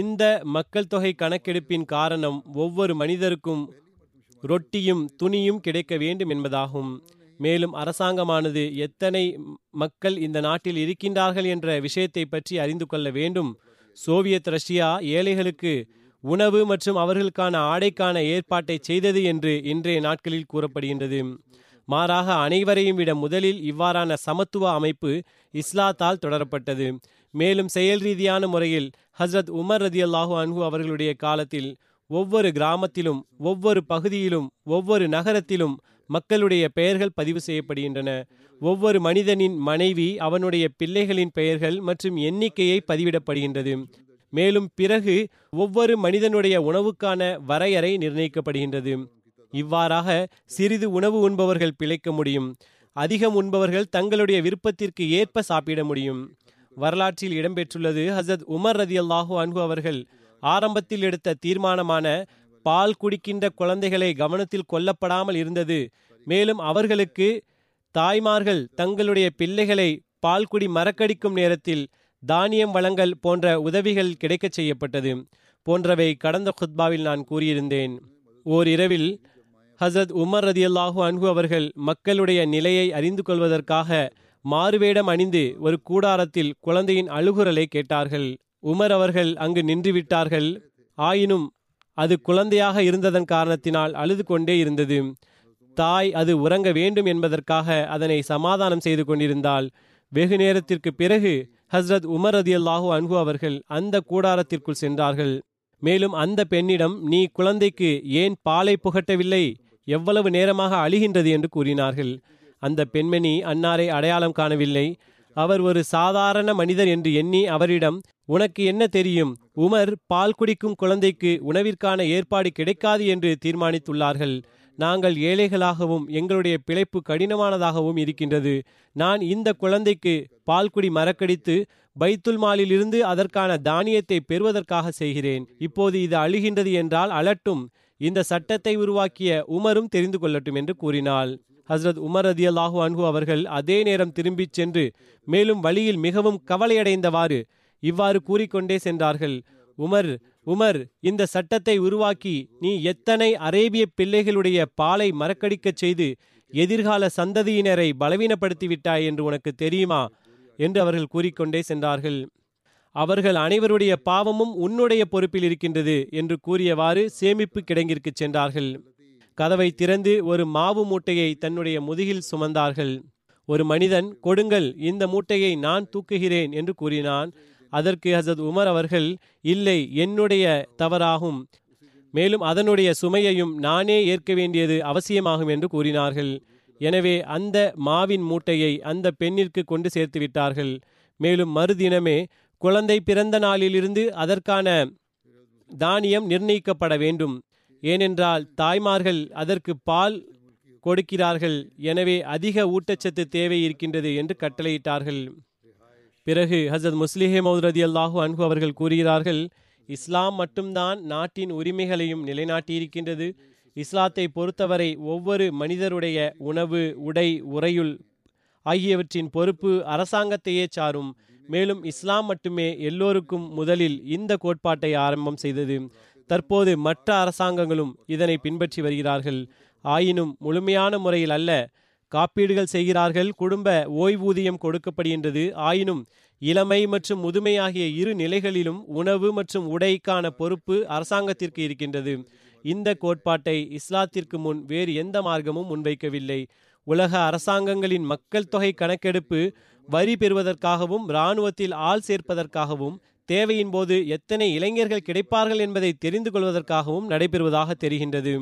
இந்த மக்கள் தொகை கணக்கெடுப்பின் காரணம் ஒவ்வொரு மனிதருக்கும் ரொட்டியும் துணியும் கிடைக்க வேண்டும் என்பதாகும். மேலும் அரசாங்கமானது எத்தனை மக்கள் இந்த நாட்டில் இருக்கின்றார்கள் என்ற விஷயத்தை பற்றி அறிந்து கொள்ள வேண்டும். சோவியத் ரஷ்யா ஏழைகளுக்கு உணவு மற்றும் அவர்களுக்கான ஆடைக்கான ஏற்பாட்டை செய்தது என்று இன்றைய நாட்களில் கூறப்படுகின்றது. மாறாக அனைவரையும் விட முதலில் இவ்வாறான சமத்துவ அமைப்பு இஸ்லாத்தால் தொடரப்பட்டது. மேலும் செயல் ரீதியான முறையில் ஹசரத் உமர் ரதியல்லாஹு அன்ஹு அவர்களுடைய காலத்தில் ஒவ்வொரு கிராமத்திலும் ஒவ்வொரு பகுதியிலும் ஒவ்வொரு நகரத்திலும் மக்களுடைய பெயர்கள் பதிவு செய்யப்படுகின்றன. ஒவ்வொரு மனிதனின் மனைவி அவனுடைய பிள்ளைகளின் பெயர்கள் மற்றும் எண்ணிக்கையை பதிவிடப்படுகின்றது. மேலும் பிறகு ஒவ்வொரு மனிதனுடைய உணவுக்கான வரையறை நிர்ணயிக்கப்படுகின்றது. இவ்வாறாக சிறிது உணவு உண்பவர்கள் பிழைக்க முடியும். அதிகம் உண்பவர்கள் தங்களுடைய விருப்பத்திற்கு ஏற்ப சாப்பிட முடியும். வரலாற்றில் இடம்பெற்றுள்ளது, ஹசரத் உமர் ரதியல்லாஹு அன்ஹு அவர்கள் ஆரம்பத்தில் எடுத்த தீர்மானமான பால் குடிக்கின்ற குழந்தைகளை கவனத்தில் கொள்ளப்படாமல் இருந்தது. மேலும் அவர்களுக்கு தாய்மார்கள் தங்களுடைய பிள்ளைகளை பால்குடி மறக்கடிக்கும் நேரத்தில் தானியம் வழங்கல் போன்ற உதவிகள் கிடைக்கச் செய்யப்பட்டது போன்றவை கடந்த குத்பாவில் நான் கூறியிருந்தேன். ஓர் இரவில் ஹசரத் உமர் ரதியல்லாஹு அன்ஹு அவர்கள் மக்களுடைய நிலையை அறிந்து கொள்வதற்காக மாறுவேடம் அணிந்து ஒரு கூடாரத்தில் குழந்தையின் அழுகுரலை கேட்டார்கள். உமர் அவர்கள் அங்கு நின்றுவிட்டார்கள். ஆயினும் அது குழந்தையாக இருந்ததன் காரணத்தினால் அழுது கொண்டே இருந்தது. தாய் அது உறங்க வேண்டும் என்பதற்காக அதனை சமாதானம் செய்து கொண்டிருந்தால் வெகு நேரத்திற்கு பிறகு ஹஸ்ரத் உமர் ரதியல்லாஹு அன்ஹு அவர்கள் அந்த கூடாரத்திற்குள் சென்றார்கள். மேலும் அந்த பெண்ணிடம், நீ குழந்தைக்கு ஏன் பாலை புகட்டவில்லை, எவ்வளவு நேரமாக அழுகின்றது என்று கூறினார்கள். அந்த பெண்மணி அன்னாரை அடையாளம் காணவில்லை. அவர் ஒரு சாதாரண மனிதர் என்று எண்ணி அவரிடம், உனக்கு என்ன தெரியும், உமர் பால் குடிக்கும் குழந்தைக்கு உணவிற்கான ஏற்பாடு கிடைக்காது என்று தீர்மானித்துள்ளார்கள். நாங்கள் ஏழைகளாகவும் எங்களுடைய பிழைப்பு கடினமானதாகவும் இருக்கின்றது. நான் இந்த குழந்தைக்கு பால்குடி மறக்கடித்து பைத்துல் மாலிலிருந்து அதற்கான தானியத்தை பெறுவதற்காக செய்கிறேன். இப்போது இது அழுகின்றது என்றால் அழட்டும். இந்த சட்டத்தை உருவாக்கிய உமரும் தெரிந்து கொள்ளட்டும் என்று கூறினாள். ஹஸ்ரத் உமர் ரதியல்லாஹு அன்ஹு அவர்கள் அதே நேரம் திரும்பிச் சென்று மேலும் வழியில் மிகவும் கவலையடைந்தவாறு இவ்வாறு கூறிக்கொண்டே சென்றார்கள். உமர், உமர், இந்த சட்டத்தை உருவாக்கி நீ எத்தனை அரேபிய பிள்ளைகளுடைய பாலை மறக்கடிக்கச் செய்து எதிர்கால சந்ததியினரை பலவீனப்படுத்திவிட்டாய் என்று உனக்கு தெரியுமா என்று அவர்கள் கூறிக்கொண்டே சென்றார்கள். அவர்கள் அனைவருடைய பாவமும் உன்னுடைய பொறுப்பில் இருக்கின்றது என்று கூறியவாறு சேமிப்பு கிடங்கிற்கு சென்றார்கள். கதவை திறந்து ஒரு மாவு மூட்டையை தன்னுடைய முதுகில் சுமந்தார்கள். ஒரு மனிதன், கொடுங்கள், இந்த மூட்டையை நான் தூக்குகிறேன் என்று கூறினான். அதற்கு ஹசரத் உமர் அவர்கள், இல்லை, என்னுடைய தவறாகும். மேலும் அதனுடைய சுமையையும் நானே ஏற்க வேண்டியது அவசியமாகும் என்று கூறினார்கள். எனவே அந்த மாவின் மூட்டையை அந்த பெண்ணிற்கு கொண்டு சேர்த்து விட்டார்கள். மேலும் மறுதினமே குழந்தை பிறந்த நாளிலிருந்து அதற்கான தானியம் நிர்ணயிக்கப்பட வேண்டும். ஏனென்றால் தாய்மார்கள் அதற்கு பால் கொடுக்கிறார்கள். எனவே அதிக ஊட்டச்சத்து தேவை இருக்கின்றது என்று கட்டளையிட்டார்கள். பிறகு ஹசரத் முஸ்லிஹே மௌது ரதியல்லாஹு அன்ஹு அவர்கள் கூறுகிறார்கள், இஸ்லாம் மட்டும்தான் நாட்டின் உரிமைகளையும் நிலைநாட்டியிருக்கின்றது. இஸ்லாத்தை பொறுத்தவரை ஒவ்வொரு மனிதருடைய உணவு, உடை, உறையுள் ஆகியவற்றின் பொறுப்பு அரசாங்கத்தையே சாரும். மேலும் இஸ்லாம் மட்டுமே எல்லோருக்கும் முதலில் இந்த கோட்பாட்டை ஆரம்பம் செய்தது. தற்போது மற்ற அரசாங்கங்களும் இதனை பின்பற்றி வருகிறார்கள். ஆயினும் முழுமையான முறையில் அல்ல. காப்பீடுகள் செய்கிறார்கள். குடும்ப ஓய்வூதியம் கொடுக்கப்படுகின்றது. ஆயினும் இளமை மற்றும் முதுமை ஆகிய இரு நிலைகளிலும் உணவு மற்றும் உடைக்கான பொறுப்பு அரசாங்கத்திற்கு இருக்கின்றது. இந்த கோட்பாட்டை இஸ்லாத்திற்கு முன் வேறு எந்த மார்க்கமும் முன்வைக்கவில்லை. உலக அரசாங்கங்களின் மக்கள் தொகை கணக்கெடுப்பு வரி பெறுவதற்காகவும் இராணுவத்தில் ஆள் சேர்ப்பதற்காகவும் தேவையின் போது எத்தனை இளைஞர்கள் கிடைப்பார்கள் என்பதை தெரிந்து கொள்வதற்காகவும் நடைபெறுவதாக தெரிகின்றது.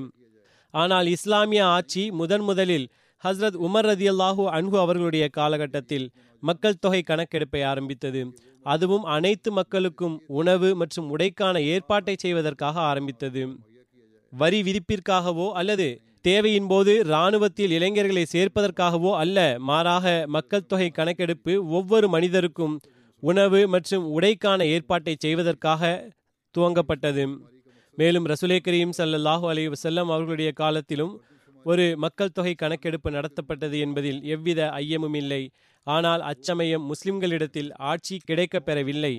ஆனால் இஸ்லாமிய ஆட்சி முதன் முதலில் ஹஸ்ரத் உமர் ரதியல்லாஹு அன்ஹு அவர்களுடைய காலகட்டத்தில் மக்கள் தொகை கணக்கெடுப்பை ஆரம்பித்தது. அதுவும் அனைத்து மக்களுக்கும் உணவு மற்றும் உடைக்கான ஏற்பாட்டை செய்வதற்காக ஆரம்பித்தது. வரி விதிப்பிற்காகவோ அல்லது தேவையின் போது இராணுவத்தில் இளைஞர்களை சேர்ப்பதற்காகவோ அல்ல, மாறாக மக்கள் தொகை கணக்கெடுப்பு ஒவ்வொரு மனிதருக்கும் உணவு மற்றும் உடைக்கான ஏற்பாட்டை செய்வதற்காக துவங்கப்பட்டது. மேலும் ரசூலே கரீம் ஸல்லல்லாஹு அலைஹி வஸல்லம் அவர்களுடைய காலத்திலும் ஒரு மக்கள் தொகை கணக்கெடுப்பு நடத்தப்பட்டது என்பதில் எவ்வித ஐயமும் இல்லை. ஆனால் அச்சமயம் முஸ்லிம்களிடத்தில் ஆட்சி கிடைக்கப்பெறவில்லை.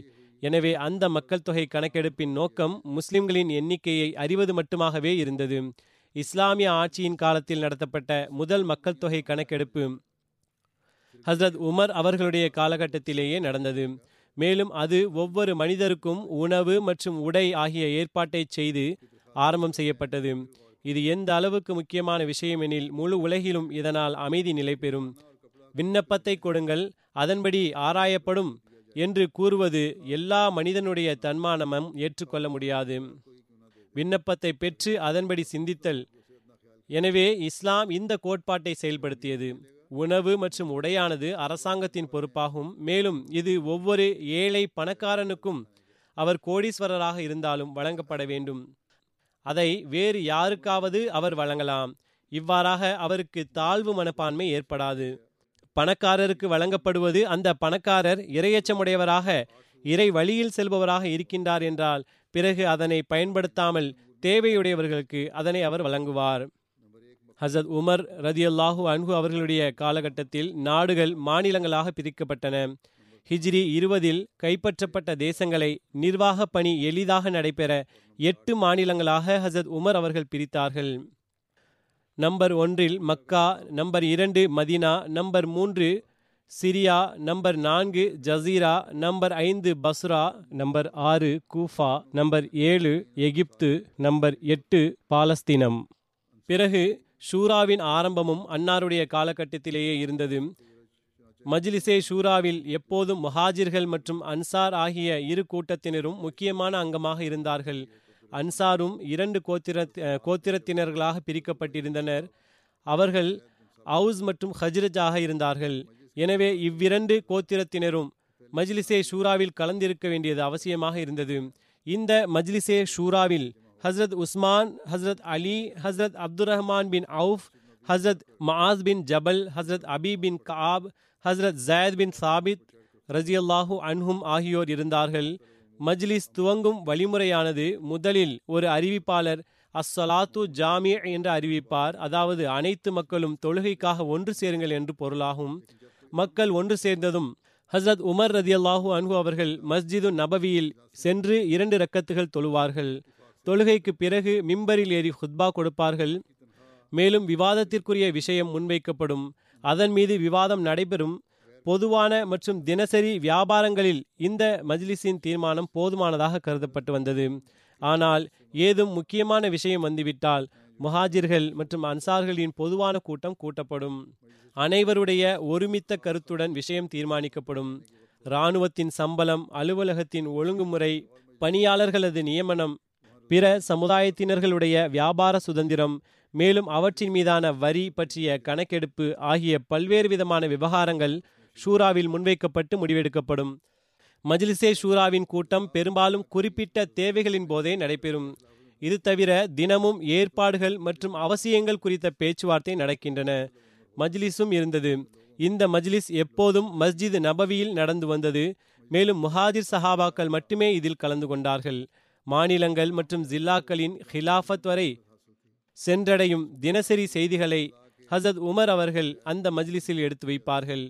எனவே அந்த மக்கள் தொகை கணக்கெடுப்பின் நோக்கம் முஸ்லிம்களின் எண்ணிக்கையை அறிவது மட்டுமாகவே இருந்தது. இஸ்லாமிய ஆட்சியின் காலத்தில் நடத்தப்பட்ட முதல் மக்கள் தொகை கணக்கெடுப்பு ஹஸ்ரத் உமர் அவர்களுடைய காலகட்டத்திலேயே நடந்தது. மேலும் அது ஒவ்வொரு மனிதருக்கும் உணவு மற்றும் உடை ஆகிய ஏற்பாட்டை செய்து ஆரம்பம் செய்யப்பட்டது. இது எந்த அளவுக்கு முக்கியமான விஷயம் எனில், முழு உலகிலும் இதனால் அமைதி நிலை பெறும். விண்ணப்பத்தை கொடுங்கள், அதன்படி ஆராயப்படும் என்று கூறுவது எல்லா மனிதனுடைய தன்மானமும் ஏற்றுக்கொள்ள முடியாது. விண்ணப்பத்தை பெற்று அதன்படி சிந்தித்தல். எனவே இஸ்லாம் இந்த கோட்பாட்டை செயல்படுத்தியது. உணவு மற்றும் உடையானது அரசாங்கத்தின் பொறுப்பாகும். மேலும் இது ஒவ்வொரு ஏழை பணக்காரனுக்கும், அவர் கோடீஸ்வரராக இருந்தாலும், வழங்கப்பட வேண்டும். அதை வேறு யாருக்காவது அவர் வழங்கலாம். இவ்வாறாக அவருக்கு தாழ்வு மனப்பான்மை ஏற்படாது. பணக்காரருக்கு வழங்கப்படுவது அந்த பணக்காரர் இரையச்சமுடையவராக, இறை வழியில் செல்பவராக இருக்கின்றார் என்றால் பிறகு அதனை பயன்படுத்தாமல் தேவையுடையவர்களுக்கு அதனை அவர் வழங்குவார். ஹசத் உமர் ரதியல்லாஹு அன்ஹு அவர்களுடைய காலகட்டத்தில் நாடுகள் மாநிலங்களாக பிரிக்கப்பட்டன. ஹிஜ்ரி 20 கைப்பற்றப்பட்ட தேசங்களை நிர்வாக பணி எளிதாக நடைபெற 8 மாநிலங்களாக ஹசத் உமர் அவர்கள் பிரித்தார்கள். Number 1 Mecca, number 2 Medina, number 3 Syria, number 4 Jazira, number 5 Basra, number 6 Kufa, number 7 எகிப்து, நம்பர் 8 பாலஸ்தீனம். பிறகு ஷூராவின் ஆரம்பமும் அன்னாருடைய காலகட்டத்திலேயே இருந்தது. மஜ்லிஸே ஷூராவில் எப்போதும் முஹாஜிர்கள் மற்றும் அன்சார் ஆகிய இரு கூட்டத்தினரும் முக்கியமான அங்கமாக இருந்தார்கள். அன்சாரும் 2 கோத்திரத்தினர்களாக பிரிக்கப்பட்டிருந்தனர். அவர்கள் அவுஸ் மற்றும் ஹஜ்ரஜாக இருந்தார்கள். எனவே இவ்விரண்டு கோத்திரத்தினரும் மஜ்லிஸே ஷூராவில் கலந்திருக்க வேண்டியது அவசியமாக இருந்தது. இந்த மஜ்லிஸே ஷூராவில் ஹஸ்ரத் உஸ்மான், ஹஸ்ரத் அலி, ஹஸ்ரத் அப்துல் ரஹ்மான் பின் அவுஃப், ஹஸ்ரத் மஆஸ் பின் ஜபல், ஹஸ்ரத் அபி பின் கஆப், ஹஸ்ரத் ஜயத் பின் சாபித் ரஜியல்லாஹு அன்ஹும் ஆகியோர் இருந்தார்கள். மஜ்லிஸ் துவங்கும் வழிமுறையானது முதலில் ஒரு அறிவிப்பாளர் அஸ்ஸலாத்து ஜாமி என்று அறிவிப்பார். அதாவது அனைத்து மக்களும் தொழுகைக்காக ஒன்று சேருங்கள் என்று பொருளாகும். மக்கள் ஒன்று சேர்ந்ததும் ஹஸ்ரத் உமர் ரதியல்லாஹு அன்ஹு அவர்கள் மஸ்ஜிது நபவியில் சென்று 2 ரக்கத்துகள் தொழுவார்கள். தொழுகைக்கு பிறகு மிம்பரில் ஏறி ஹுத்பா கொடுப்பார்கள். மேலும் விவாதத்திற்குரிய விஷயம் முன்வைக்கப்படும். அதன் மீது விவாதம் நடைபெறும். பொதுவான மற்றும் தினசரி வியாபாரங்களில் இந்த மஜ்லிஸின் தீர்மானம் போதுமானதாக கருதப்பட்டு வந்தது. ஆனால் ஏதும் முக்கியமான விஷயம் வந்துவிட்டால் முஹாஜிர்கள் மற்றும் அன்சார்களின் பொதுவான கூட்டம் கூட்டப்படும். அனைவருடைய ஒருமித்த கருத்துடன் விஷயம் தீர்மானிக்கப்படும். இராணுவத்தின் சம்பளம், அலுவலகத்தின் ஒழுங்குமுறை, பணியாளர்களது நியமனம், பிற சமுதாயத்தினர்களுடைய வியாபார சுதந்திரம், மேலும் அவற்றின் மீதான வரி பற்றிய கணக்கெடுப்பு ஆகிய பல்வேறு விதமான விவகாரங்கள் ஷூராவில் முன்வைக்கப்பட்டு முடிவெடுக்கப்படும். மஜ்லிஸே ஷூராவின் கூட்டம் பெரும்பாலும் குறிப்பிட்ட தேவைகளின் போதே நடைபெறும். இது தவிர தினமும் ஏற்பாடுகள் மற்றும் அவசியங்கள் குறித்த பேச்சுவார்த்தை நடக்கின்றன. மஜ்லிஸும் இருந்தது. இந்த மஜ்லிஸ் எப்போதும் மஸ்ஜிது நபவியில் நடந்து வந்தது. மேலும் முஹாஜிர் சஹாபாக்கள் மட்டுமே இதில் கலந்து கொண்டார்கள். மாநிலங்கள் மற்றும் ஜில்லாக்களின் ஹிலாஃபத் வரை சென்றடையும் தினசரி செய்திகளை ஹசத் உமர் அவர்கள் அந்த மஜ்லிஸில் எடுத்து வைப்பார்கள்.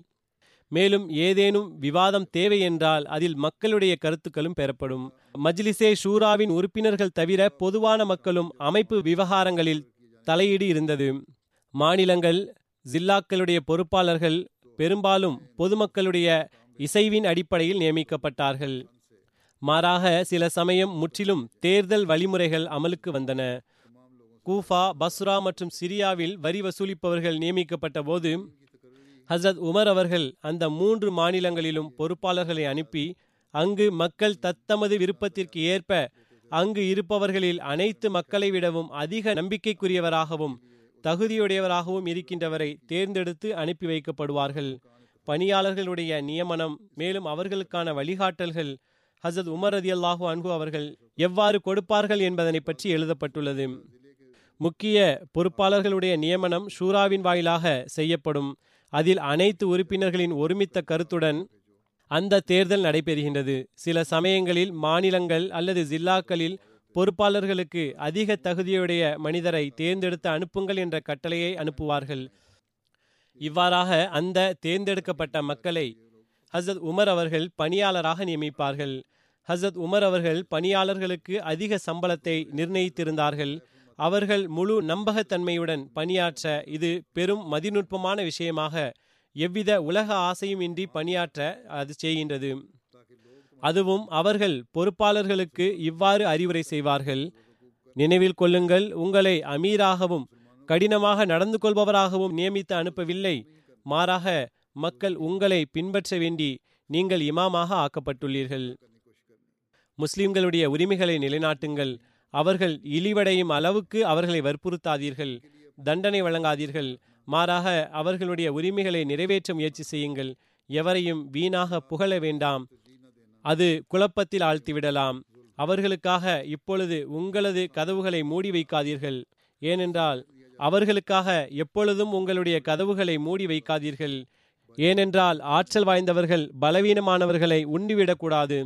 மேலும் ஏதேனும் விவாதம் தேவை என்றால் அதில் மக்களுடைய கருத்துக்களும் பெறப்படும். மஜ்லிஸே ஷூராவின் உறுப்பினர்கள் தவிர பொதுவான மக்களும் அமைப்பு விவகாரங்களில் தலையீடு இருந்தது. மாநிலங்கள், ஜில்லாக்களுடைய பொறுப்பாளர்கள் பெரும்பாலும் பொதுமக்களுடைய இசைவின் அடிப்படையில் நியமிக்கப்பட்டார்கள். மாறாக சில சமயம் முற்றிலும் தேர்தல் வழிமுறைகள் அமலுக்கு வந்தன. கூஃபா, பஸ்ரா மற்றும் சிரியாவில் வரி வசூலிப்பவர்கள் நியமிக்கப்பட்ட போது ஹஸ்ரத் உமர் அவர்கள் அந்த 3 மாநிலங்களிலும் பொறுப்பாளர்களை அனுப்பி அங்கு மக்கள் தத்தமது விருப்பத்திற்கு ஏற்ப அங்கு இருப்பவர்களில் அனைத்து மக்களை விடவும் அதிக நம்பிக்கைக்குரியவராகவும் தகுதியுடையவராகவும் இருக்கின்றவரை தேர்ந்தெடுத்து அனுப்பி வைக்கப்படுவார்கள். பணியாளர்களுடைய நியமனம் மேலும் அவர்களுக்கான வழிகாட்டல்கள் ஹஸ்ரத் உமர் ரதியல்லாஹு அன்ஹு அவர்கள் எவ்வாறு கொடுப்பார்கள் என்பதனை பற்றி எழுதப்பட்டுள்ளது. முக்கிய பொறுப்பாளர்களுடைய நியமனம் ஷூராவின் வாயிலாக செய்யப்படும். அதில் அனைத்து உறுப்பினர்களின் ஒருமித்த கருத்துடன் அந்த தேர்தல் நடைபெறுகின்றது. சில சமயங்களில் மாநிலங்கள் அல்லது ஜில்லாக்களில் பொறுப்பாளர்களுக்கு அதிக தகுதியுடைய மனிதரை தேர்ந்தெடுத்து அனுப்புங்கள் என்ற கட்டளையை அனுப்புவார்கள். இவ்வாறாக அந்த தேர்ந்தெடுக்கப்பட்ட மக்களை ஹசரத் உமர் அவர்கள் பணியாளராக நியமிப்பார்கள். ஹசரத் உமர் அவர்கள் பணியாளர்களுக்கு அதிக சம்பளத்தை நிர்ணயித்திருந்தார்கள். அவர்கள் முழு நம்பகத்தன்மையுடன் பணியாற்ற இது பெரும் மதிநுட்பமான விஷயமாக எவ்வித உலக ஆசையுமின்றி பணியாற்ற அது செய்கின்றது. அதுவும் அவர்கள் பொறுப்பாளர்களுக்கு இவ்வாறு அறிவுரை செய்வார்கள்: நினைவில் கொள்ளுங்கள், உங்களை அமீராகவும் கடினமாக நடந்து கொள்பவராகவும் நியமித்து அனுப்பவில்லை, மாறாக மக்கள் உங்களை பின்பற்ற வேண்டி நீங்கள் இமாமாக ஆக்கப்பட்டுள்ளீர்கள். முஸ்லிம்களுடைய உரிமைகளை நிலைநாட்டுங்கள். அவர்கள் இழிவடையும் அளவுக்கு அவர்களை வற்புறுத்தாதீர்கள், தண்டனை வழங்காதீர்கள், மாறாக அவர்களுடைய உரிமைகளை நிறைவேற்ற முயற்சி செய்யுங்கள். எவரையும் வீணாக புகழ வேண்டாம், அது குழப்பத்தில் ஆழ்த்திவிடலாம். அவர்களுக்காக இப்பொழுது உங்களது கதவுகளை மூடி வைக்காதீர்கள், ஏனென்றால் அவர்களுக்காக எப்பொழுதும் உங்களுடைய கதவுகளை மூடி வைக்காதீர்கள், ஏனென்றால் ஆற்றல் வாய்ந்தவர்கள் பலவீனமானவர்களை உண்டிவிடக்கூடாது.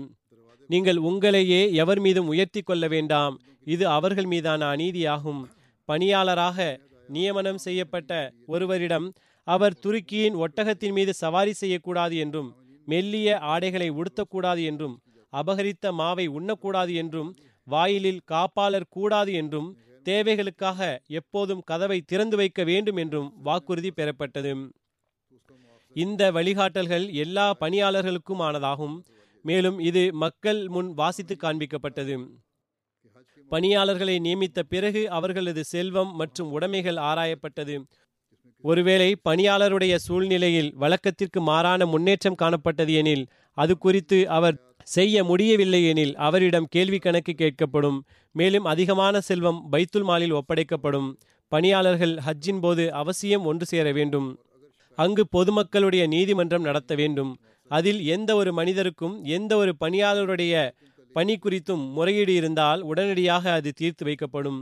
நீங்கள் உங்களையே எவர் மீதும் உயர்த்தி கொள்ள வேண்டாம், இது அவர்கள் மீதான அநீதியாகும். பணியாளராக நியமனம் செய்யப்பட்ட ஒருவரிடம் அவர் துருக்கியின் ஒட்டகத்தின் மீது சவாரி செய்யக்கூடாது என்றும், மெல்லிய ஆடைகளை உடுத்தக்கூடாது என்றும், அபகரித்த மாவை உண்ணக்கூடாது என்றும், வாயிலில் காப்பாளர் கூடாது என்றும், தேவைகளுக்காக எப்போதும் கதவை திறந்து வைக்க வேண்டும் என்றும் வாக்குறுதி பெறப்பட்டது. இந்த வழிகாட்டல்கள் எல்லா பணியாளர்களுக்கும் ஆனதாகும். மேலும் இது மக்கள் முன் வாசித்து காண்பிக்கப்பட்டது. பணியாளர்களை நியமித்த பிறகு அவர்களது செல்வம் மற்றும் உடைமைகள் ஆராயப்பட்டது. ஒருவேளை பணியாளருடைய சூழ்நிலையில் வழக்கத்திற்கு மாறான முன்னேற்றம் காணப்பட்டது எனில், அது குறித்து அவர் செய்ய முடியவில்லை எனில் அவரிடம் கேள்வி கணக்கு கேட்கப்படும். மேலும் அதிகமான செல்வம் பைத்துல் மாலில் ஒப்படைக்கப்படும். பணியாளர்கள் ஹஜ்ஜின் போது அவசியம் ஒன்று சேர வேண்டும். அங்கு பொதுமக்களுடைய நீதிமன்றம் நடத்த வேண்டும். அதில் எந்த ஒரு மனிதருக்கும் எந்த ஒரு பணியாளருடைய பணி குறித்தும் முறையீடு இருந்தால் உடனடியாக அது தீர்த்து வைக்கப்படும்.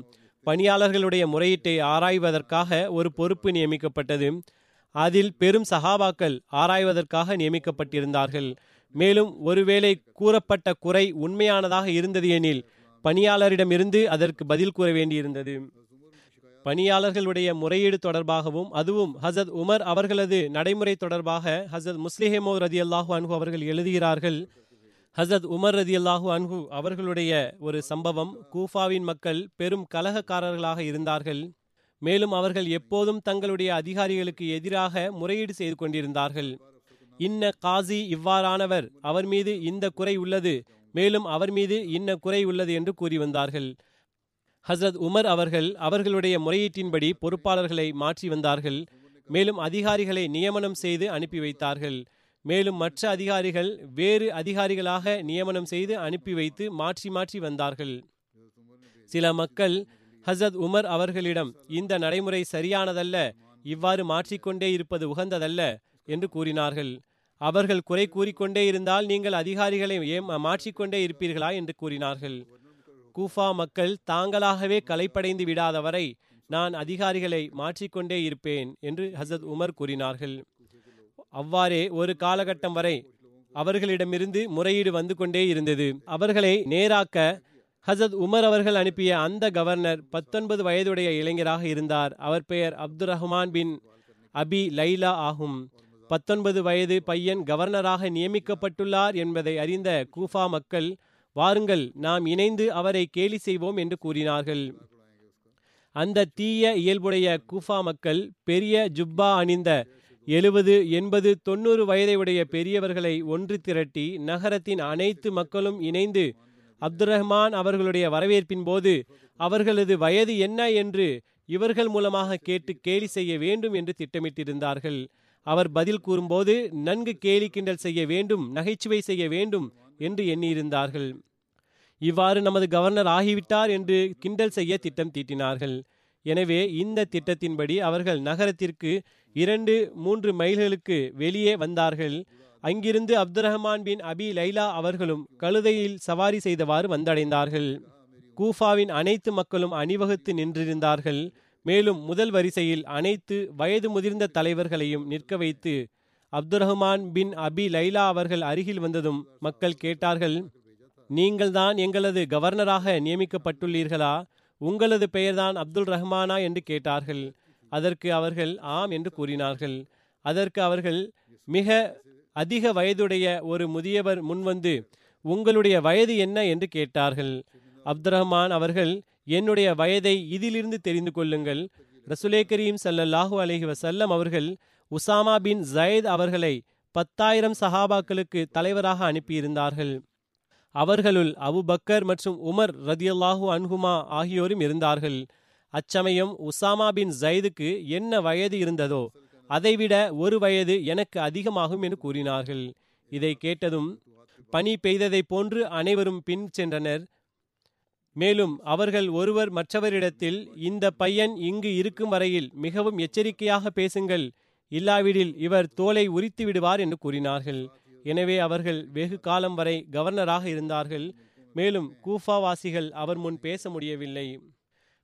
பணியாளர்களுடைய முறையீட்டை ஆராய்வதற்காக ஒரு பொறுப்பு நியமிக்கப்பட்டது. அதில் பெரும் சஹாபாக்கள் ஆராய்வதற்காக நியமிக்கப்பட்டிருந்தார்கள். மேலும் ஒருவேளை கூறப்பட்ட குறை உண்மையானதாக இருந்தது எனில் பணியாளரிடமிருந்து அதற்கு பதில் கூற வேண்டியிருந்தது. பணியாளர்களுடைய முறையீடு தொடர்பாகவும் அதுவும் ஹசரத் உமர் அவர்களது நடைமுறை தொடர்பாக ஹசரத் முஸ்லிஹேமோ ரதியல்லாஹு அன்ஹு அவர்கள் எழுதுகிறார்கள். ஹசரத் உமர் ரதியல்லாஹு அன்ஹு அவர்களுடைய ஒரு சம்பவம்: கூஃபாவின் மக்கள் பெரும் கலகக்காரர்களாக இருந்தார்கள். மேலும் அவர்கள் எப்போதும் தங்களுடைய அதிகாரிகளுக்கு எதிராக முறையீடு செய்து கொண்டிருந்தார்கள். இன்ன காசி இவ்வாறானவர், அவர் மீது இந்த குறை உள்ளது, மேலும் அவர் மீது இன்ன குறை உள்ளது என்று கூறி வந்தார்கள். ஹசரத் உமர் அவர்கள் அவர்களுடைய முறையீட்டின்படி பொறுப்பாளர்களை மாற்றி வந்தார்கள். மேலும் அதிகாரிகளை நியமனம் செய்து அனுப்பி வைத்தார்கள். மேலும் மற்ற அதிகாரிகள் வேறு அதிகாரிகளாக நியமனம் செய்து அனுப்பி வைத்து மாற்றி மாற்றி வந்தார்கள். சில மக்கள் ஹசரத் உமர் அவர்களிடம் இந்த நடைமுறை சரியானதல்ல, இவ்வாறு மாற்றிக்கொண்டே இருப்பது உகந்ததல்ல என்று கூறினார்கள். அவர்கள் குறை கூறிக்கொண்டே இருந்தால் நீங்கள் அதிகாரிகளை மாற்றிக்கொண்டே இருப்பீர்களா என்று கூறினார்கள். கூஃபா மக்கள் தாங்களாகவே கலைப்படைந்து விடாதவரை நான் அதிகாரிகளை மாற்றிக்கொண்டே இருப்பேன் என்று ஹசரத் உமர் கூறினார்கள். அவ்வாறே ஒரு காலகட்டம் வரை அவர்களிடமிருந்து முறையீடு வந்து கொண்டே இருந்தது. அவர்களை நேராக்க ஹசரத் உமர் அவர்கள் அனுப்பிய அந்த கவர்னர் 19 வயதுடைய இளைஞராக இருந்தார். அவர் பெயர் அப்துல் ரஹ்மான் பின் அபி லைலா ஆகும். 19 வயது பையன் கவர்னராக நியமிக்கப்பட்டுள்ளார் என்பதை அறிந்த கூஃபா மக்கள், வாருங்கள் நாம் இணைந்து அவரை கேலி செய்வோம் என்று கூறினார்கள். அந்த தீய இயல்புடைய கூஃபா மக்கள் பெரிய ஜுப்பா அணிந்த 70, 80, 90 வயதையுடைய பெரியவர்களை ஒன்று திரட்டி நகரத்தின் அனைத்து மக்களும் இணைந்து அப்துல் ரஹ்மான் அவர்களுடைய வரவேற்பின் போது அவர்களது வயது என்ன என்று இவர்கள் மூலமாக கேட்டு கேலி செய்ய வேண்டும் என்று திட்டமிட்டிருந்தார்கள். அவர் பதில் கூறும்போது நன்கு கேலி கிண்டல் செய்ய வேண்டும், நகைச்சுவை செய்ய வேண்டும் என்று எண்ணியிருந்தார்கள். இவ்வாறு நமது கவர்னர் ஆகிவிட்டார் என்று கிண்டல் செய்ய திட்டம் தீட்டினார்கள். எனவே இந்த திட்டத்தின்படி அவர்கள் நகரத்திற்கு 2-3 மைல்களுக்கு வெளியே வந்தார்கள். அங்கிருந்து அப்துல் ரஹ்மான் பின் அபி லைலா அவர்களும் கழுதையில் சவாரி செய்தவாறு வந்தடைந்தார்கள். கூஃபாவின் அனைத்து மக்களும் அணிவகுத்து நின்றிருந்தார்கள். மேலும் முதல் வரிசையில் அனைத்து வயது முதிர்ந்த தலைவர்களையும் நிற்க வைத்து அப்துரஹ்மான் பின் அபி லைலா அவர்கள் அருகில் வந்ததும் மக்கள் கேட்டார்கள், நீங்கள்தான் எங்களது கவர்னராக நியமிக்கப்பட்டுள்ளீர்களா? உங்களது பெயர்தான் அப்துல் ரஹ்மானா என்று கேட்டார்கள். அதற்கு அவர்கள் ஆம் என்று கூறினார்கள். அதற்கு அவர்கள், மிக அதிக வயதுடைய ஒரு முதியவர் முன்வந்து உங்களுடைய வயது என்ன என்று கேட்டார்கள். அப்துரஹ்மான் அவர்கள், என்னுடைய வயதை இதிலிருந்து தெரிந்து கொள்ளுங்கள். ரசுலே கரீம் ஸல்லல்லாஹு அலைஹி வஸல்லம் அவர்கள் உசாமா பின் ஜயத் அவர்களை 10,000 சஹாபாக்களுக்கு தலைவராக அனுப்பியிருந்தார்கள். அவர்களுள் அபுபக்கர் மற்றும் உமர் ரதியல்லாஹு அன்ஹுமா ஆகியோரும் இருந்தார்கள். அச்சமயம் உசாமா பின் ஜயதுக்கு என்ன வயது இருந்ததோ அதைவிட ஒரு வயது எனக்கு அதிகமாகும் என்று கூறினார்கள். இதை கேட்டதும் பனி பெய்ததை போன்று அனைவரும் பின் சென்றனர். மேலும் அவர்கள் ஒருவர் மற்றவரிடத்தில், இந்த பையன் இங்கு இருக்கும் வரையில் மிகவும் எச்சரிக்கையாக பேசுங்கள், இல்லாவிடில் இவர் தோலை உரித்து விடுவார் என்று கூறினார்கள். எனவே அவர்கள் வெகு காலம் வரை கவர்னராக இருந்தார்கள். மேலும் கூஃபாவாசிகள் அவர் முன் பேச முடியவில்லை.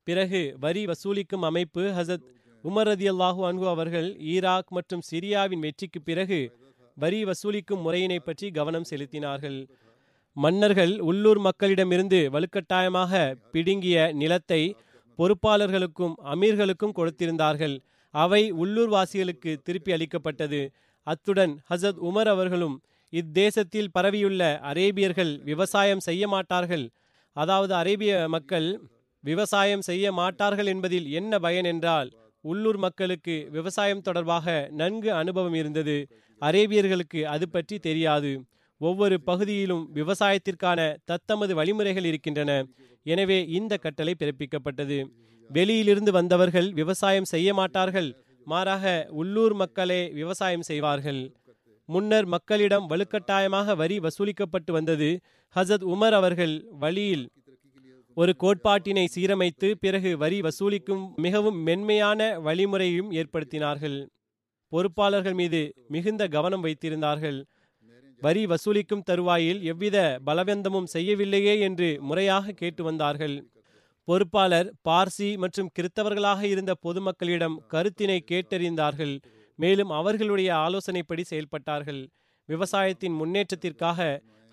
பிறகு வரி வசூலிக்கும் அமைப்பு ஹசத் உமர் ரதியல்லாஹு அன்ஹு அவர்கள் ஈராக் மற்றும் சிரியாவின் வெற்றிக்கு பிறகு வரி வசூலிக்கும் முறையினை பற்றி கவனம் செலுத்தினார்கள். மன்னர்கள் உள்ளூர் மக்களிடமிருந்து வலுக்கட்டாயமாக பிடுங்கிய நிலத்தை பொறுப்பாளர்களுக்கும் அமீர்களுக்கும் கொடுத்திருந்தார்கள். அவை உள்ளூர்வாசிகளுக்கு திருப்பி அளிக்கப்பட்டது. அத்துடன் ஹசத் உமர் அவர்களும் இத்தேசத்தில் பரவியுள்ள அரேபியர்கள் விவசாயம் செய்ய மாட்டார்கள், அதாவது அரேபிய மக்கள் விவசாயம் செய்ய மாட்டார்கள் என்பதில் என்ன பயன் என்றால், உள்ளூர் மக்களுக்கு விவசாயம் தொடர்பாக நன்கு அனுபவம் இருந்தது, அரேபியர்களுக்கு அது பற்றி தெரியாது. ஒவ்வொரு பகுதியிலும் விவசாயத்திற்கான தத்தமது வழிமுறைகள் இருக்கின்றன. எனவே இந்த கட்டளை பிறப்பிக்கப்பட்டது. வெளியிலிருந்து வந்தவர்கள் விவசாயம் செய்ய மாட்டார்கள், மாறாக உள்ளூர் மக்களே விவசாயம் செய்வார்கள். முன்னர் மக்களிடம் வலுக்கட்டாயமாக வரி வசூலிக்கப்பட்டு வந்தது. ஹசத் உமர் அவர்கள் வழியில் ஒரு கோட்பாட்டினை சீரமைத்து பிறகு வரி வசூலிக்கும் மிகவும் மென்மையான வழிமுறையும் ஏற்படுத்தினார்கள். பொறுப்பாளர்கள் மீது மிகுந்த கவனம் வைத்திருந்தார்கள். வரி வசூலிக்கும் தருவாயில் எவ்வித பலவந்தமும் செய்யவில்லையே என்று முறையாக கேட்டு வந்தார்கள். பொறுப்பாளர் பார்சி மற்றும் கிறித்தவர்களாக இருந்த பொதுமக்களிடம் கருத்தினை கேட்டறிந்தார்கள். மேலும் அவர்களுடைய ஆலோசனைப்படி செயல்பட்டார்கள். விவசாயத்தின் முன்னேற்றத்திற்காக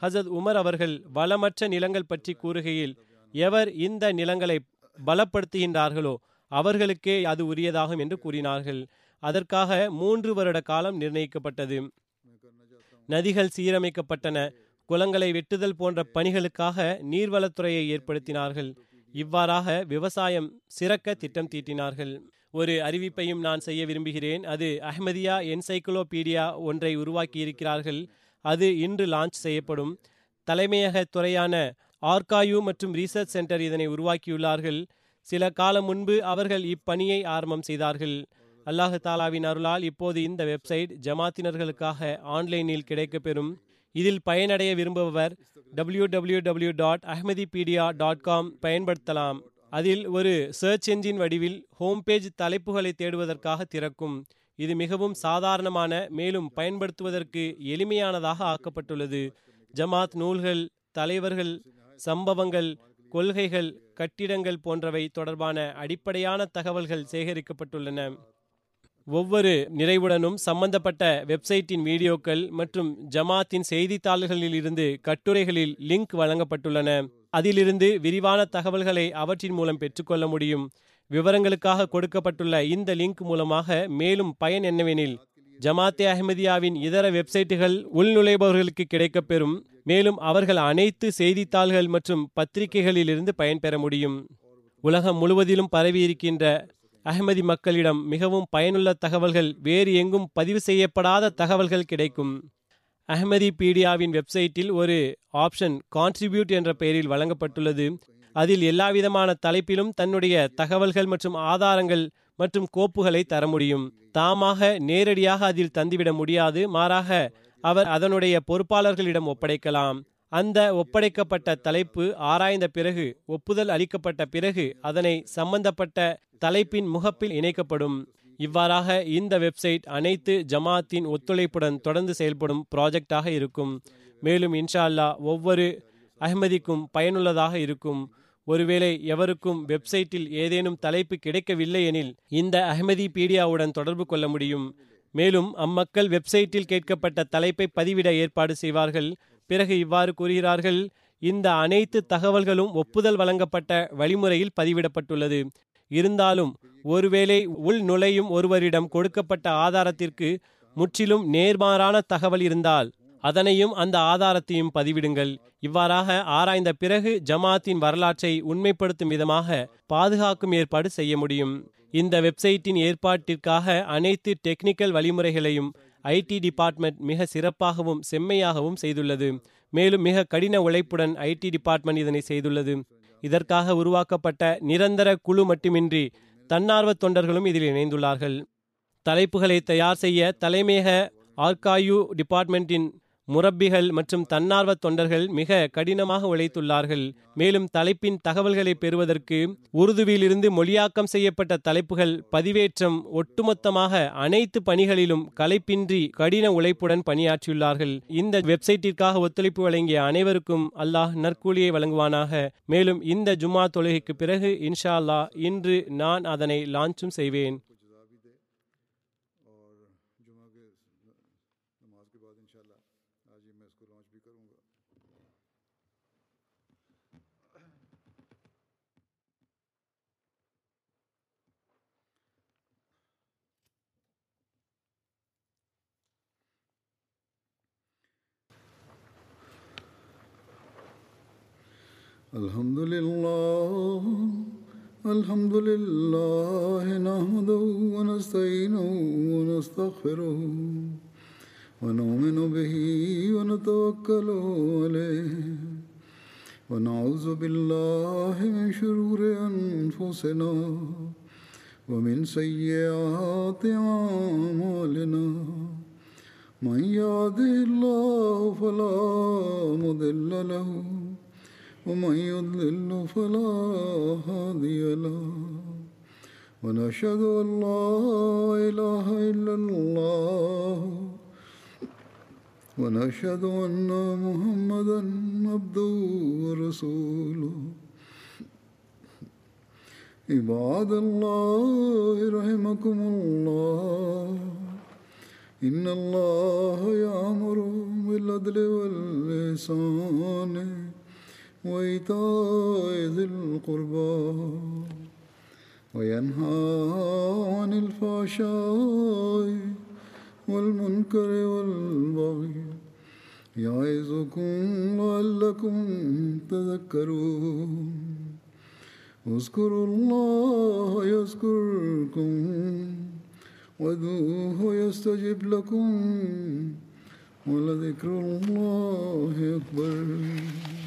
ஹசத் உமர் அவர்கள் வளமற்ற நிலங்கள் பற்றி கூறுகையில், எவர் இந்த நிலங்களை பலப்படுத்துகின்றார்களோ அவர்களுக்கே அது உரியதாகும் என்று கூறினார்கள். அதற்காக 3 வருட காலம் நிர்ணயிக்கப்பட்டது. நதிகள் சீரமைக்கப்பட்டன. குளங்களை வெட்டுதல் போன்ற பணிகளுக்காக நீர்வளத்துறையை ஏற்படுத்தினார்கள். இவ்வாறாக விவசாயம் சிறக்க திட்டம் தீட்டினார்கள். ஒரு அறிவிப்பையும் நான் செய்ய விரும்புகிறேன். அது அஹ்மதியா என்சைக்ளோபீடியா ஒன்றை உருவாக்கி இருக்கிறார்கள். அது இன்று லான்ச் செய்யப்படும். தலைமையக துறையான ஆர்காயு மற்றும் ரிசர்ச் சென்டர் இதனை உருவாக்கியுள்ளார்கள். சில காலம் முன்பு அவர்கள் இப்பணியை ஆரம்பம் செய்தார்கள். அல்லாஹு தாலாவின் அருளால் இப்போது இந்த வெப்சைட் ஜமாத்தினர்களுக்காக ஆன்லைனில் கிடைக்கப்பெறும். இதில் பயனடைய விரும்புபவர் www.ahmadipedia.com பயன்படுத்தலாம். அதில் ஒரு சர்ச் என்ஜின் வடிவில் ஹோம்பேஜ் தலைப்புகளை தேடுவதற்காக திறக்கும். இது மிகவும் சாதாரணமான மேலும் பயன்படுத்துவதற்கு எளிமையானதாக ஆக்கப்பட்டுள்ளது. ஜமாத் நூல்கள், தலைவர்கள், சம்பவங்கள், கொள்கைகள், கட்டிடங்கள் போன்றவை தொடர்பான அடிப்படையான தகவல்கள் சேகரிக்கப்பட்டுள்ளன. ஒவ்வொரு நிறைவுடனும் சம்பந்தப்பட்ட வெப்சைட்டின் வீடியோக்கள் மற்றும் ஜமாத்தின் செய்தித்தாள்களில் இருந்து கட்டுரைகளில் லிங்க் வழங்கப்பட்டுள்ளன. அதிலிருந்து விரிவான தகவல்களை அவற்றின் மூலம் பெற்றுக்கொள்ள முடியும். விவரங்களுக்காக கொடுக்கப்பட்டுள்ள இந்த லிங்க் மூலமாக மேலும் பயன் என்னவெனில், ஜமாத்தே அஹ்மதியாவின் இதர வெப்சைட்டுகள் உள்நுழைபவர்களுக்கு கிடைக்கப்பெறும். மேலும் அவர்கள் அனைத்து செய்தித்தாள்கள் மற்றும் பத்திரிகைகளிலிருந்து பயன்பெற முடியும். உலகம் முழுவதிலும் பரவியிருக்கின்ற அஹ்மதி மக்களிடம் மிகவும் பயனுள்ள தகவல்கள், வேறு எங்கும் பதிவு செய்யப்படாத தகவல்கள் கிடைக்கும். அஹ்மதி பீடியாவின் வெப்சைட்டில் ஒரு ஆப்ஷன் கான்ட்ரிபியூட் என்ற பெயரில் வழங்கப்பட்டுள்ளது. அதில் எல்லாவிதமான தலைப்பிலும் தன்னுடைய தகவல்கள் மற்றும் ஆதாரங்கள் மற்றும் கோப்புகளை தர முடியும். தாமாக நேரடியாக அதில் தந்துவிட முடியாது, மாறாக அவர் அதனுடைய பொறுப்பாளர்களிடம் ஒப்படைக்கலாம். அந்த ஒப்படைக்கப்பட்ட தலைப்பு ஆராய்ந்த பிறகு, ஒப்புதல் அளிக்கப்பட்ட பிறகு அதனை சம்பந்தப்பட்ட தலைப்பின் முகப்பில் இணைக்கப்படும். இவ்வாறாக இந்த வெப்சைட் அனைத்து ஜமாத்தின் ஒத்துழைப்புடன் தொடர்ந்து செயல்படும் ப்ராஜெக்டாக இருக்கும். மேலும் இன்ஷா அல்லாஹ் ஒவ்வொரு அஹ்மதிக்கும் பயனுள்ளதாக இருக்கும். ஒருவேளை எவருக்கும் வெப்சைட்டில் ஏதேனும் தலைப்பு கிடைக்கவில்லை எனில் இந்த அஹ்மதிபீடியாவுடன் தொடர்பு கொள்ள முடியும். மேலும் அம்மக்கள் வெப்சைட்டில் கேட்கப்பட்ட தலைப்பை பதிவிட ஏற்பாடு செய்வார்கள். பிறகு இவ்வாறு கூறுகிறார்கள், இந்த அனைத்து தகவல்களும் ஒப்புதல் வழங்கப்பட்ட வழிமுறையில் பதிவிடப்பட்டுள்ளது. இருந்தாலும் ஒருவேளை உள் நுழையும் ஒருவரிடம் கொடுக்கப்பட்ட ஆதாரத்திற்கு முற்றிலும் நேர்மாறான தகவல் இருந்தால் அதனையும் அந்த ஆதாரத்தையும் பதிவிடுங்கள். இவ்வாறாக ஆராய்ந்த பிறகு ஜமாத்தின் வரலாற்றை உண்மைப்படுத்தும் விதமாக பாதுகாக்கும் ஏற்பாடு செய்ய முடியும். இந்த வெப்சைட்டின் ஏற்பாட்டிற்காக அனைத்து டெக்னிக்கல் வழிமுறைகளையும் ஐடி டிபார்ட்மெண்ட் மிக சிறப்பாகவும் செம்மையாகவும் செய்துள்ளது. மேலும் மிக கடின உழைப்புடன் ஐடி டிபார்ட்மெண்ட் இதனை செய்துள்ளது. இதற்காக உருவாக்கப்பட்ட நிரந்தர குழு மட்டுமின்றி தன்னார்வ தொண்டர்களும் இதில் இணைந்துள்ளார்கள். தலைப்புகளை தயார் செய்ய தலைமையக ஆர்காயு டிபார்ட்மெண்ட்டின் முரப்பிகள் மற்றும் தன்னார்வ தொண்டர்கள் மிக கடினமாக உழைத்துள்ளார்கள். மேலும் தலைப்பின் தகவல்களை பெறுவதற்கு உருதுவிலிருந்து மொழியாக்கம் செய்யப்பட்ட தலைப்புகள் பதிவேற்றம் ஒட்டுமொத்தமாக அனைத்து பணிகளிலும் களைப்பின்றி கடின உழைப்புடன் பணியாற்றியுள்ளார்கள். இந்த வெப்சைட்டிற்காக ஒத்துழைப்பு வழங்கிய அனைவருக்கும் அல்லாஹ் நற்கூலியை வழங்குவானாக. மேலும் இந்த ஜும்மா தொழுகைக்கு பிறகு இன்ஷா அல்லாஹ் இன்று நான் அதனை லான்ச்சும் செய்வேன். அல்ஹம்துலில்லாஹ் அல்ஹம்துலில்லாஹ் நஹ்மதுஹு வ நஸ்தஈனுஹு வ நஸ்தக்ஃபிருஹு வ நுஃமினு பிஹி வ நதவக்கலு அலைஹி வ நஅஊது பில்லாஹி மின் ஷுரூரி அன்ஃபுஸினா வ மின் ஸய்யிஆத்தி அஅமாலினா மன் யஹ்திஹில்லாஹு ஃபலா முதில்ல லஹு ومن يضلل فلا هادي له ونشهد أن لا إله إلا الله ونشهد أن محمدا عبده ورسوله عباد الله رحمكم الله إن الله يأمر بالعدل والإحسان وإيتاء ذي القربى وينهى عن الفحشاء والمنكر والبغي يعظكم لعلكم تذكرون اذكروا الله يذكركم وادعوه يستجب لكم ولذكر الله أكبر.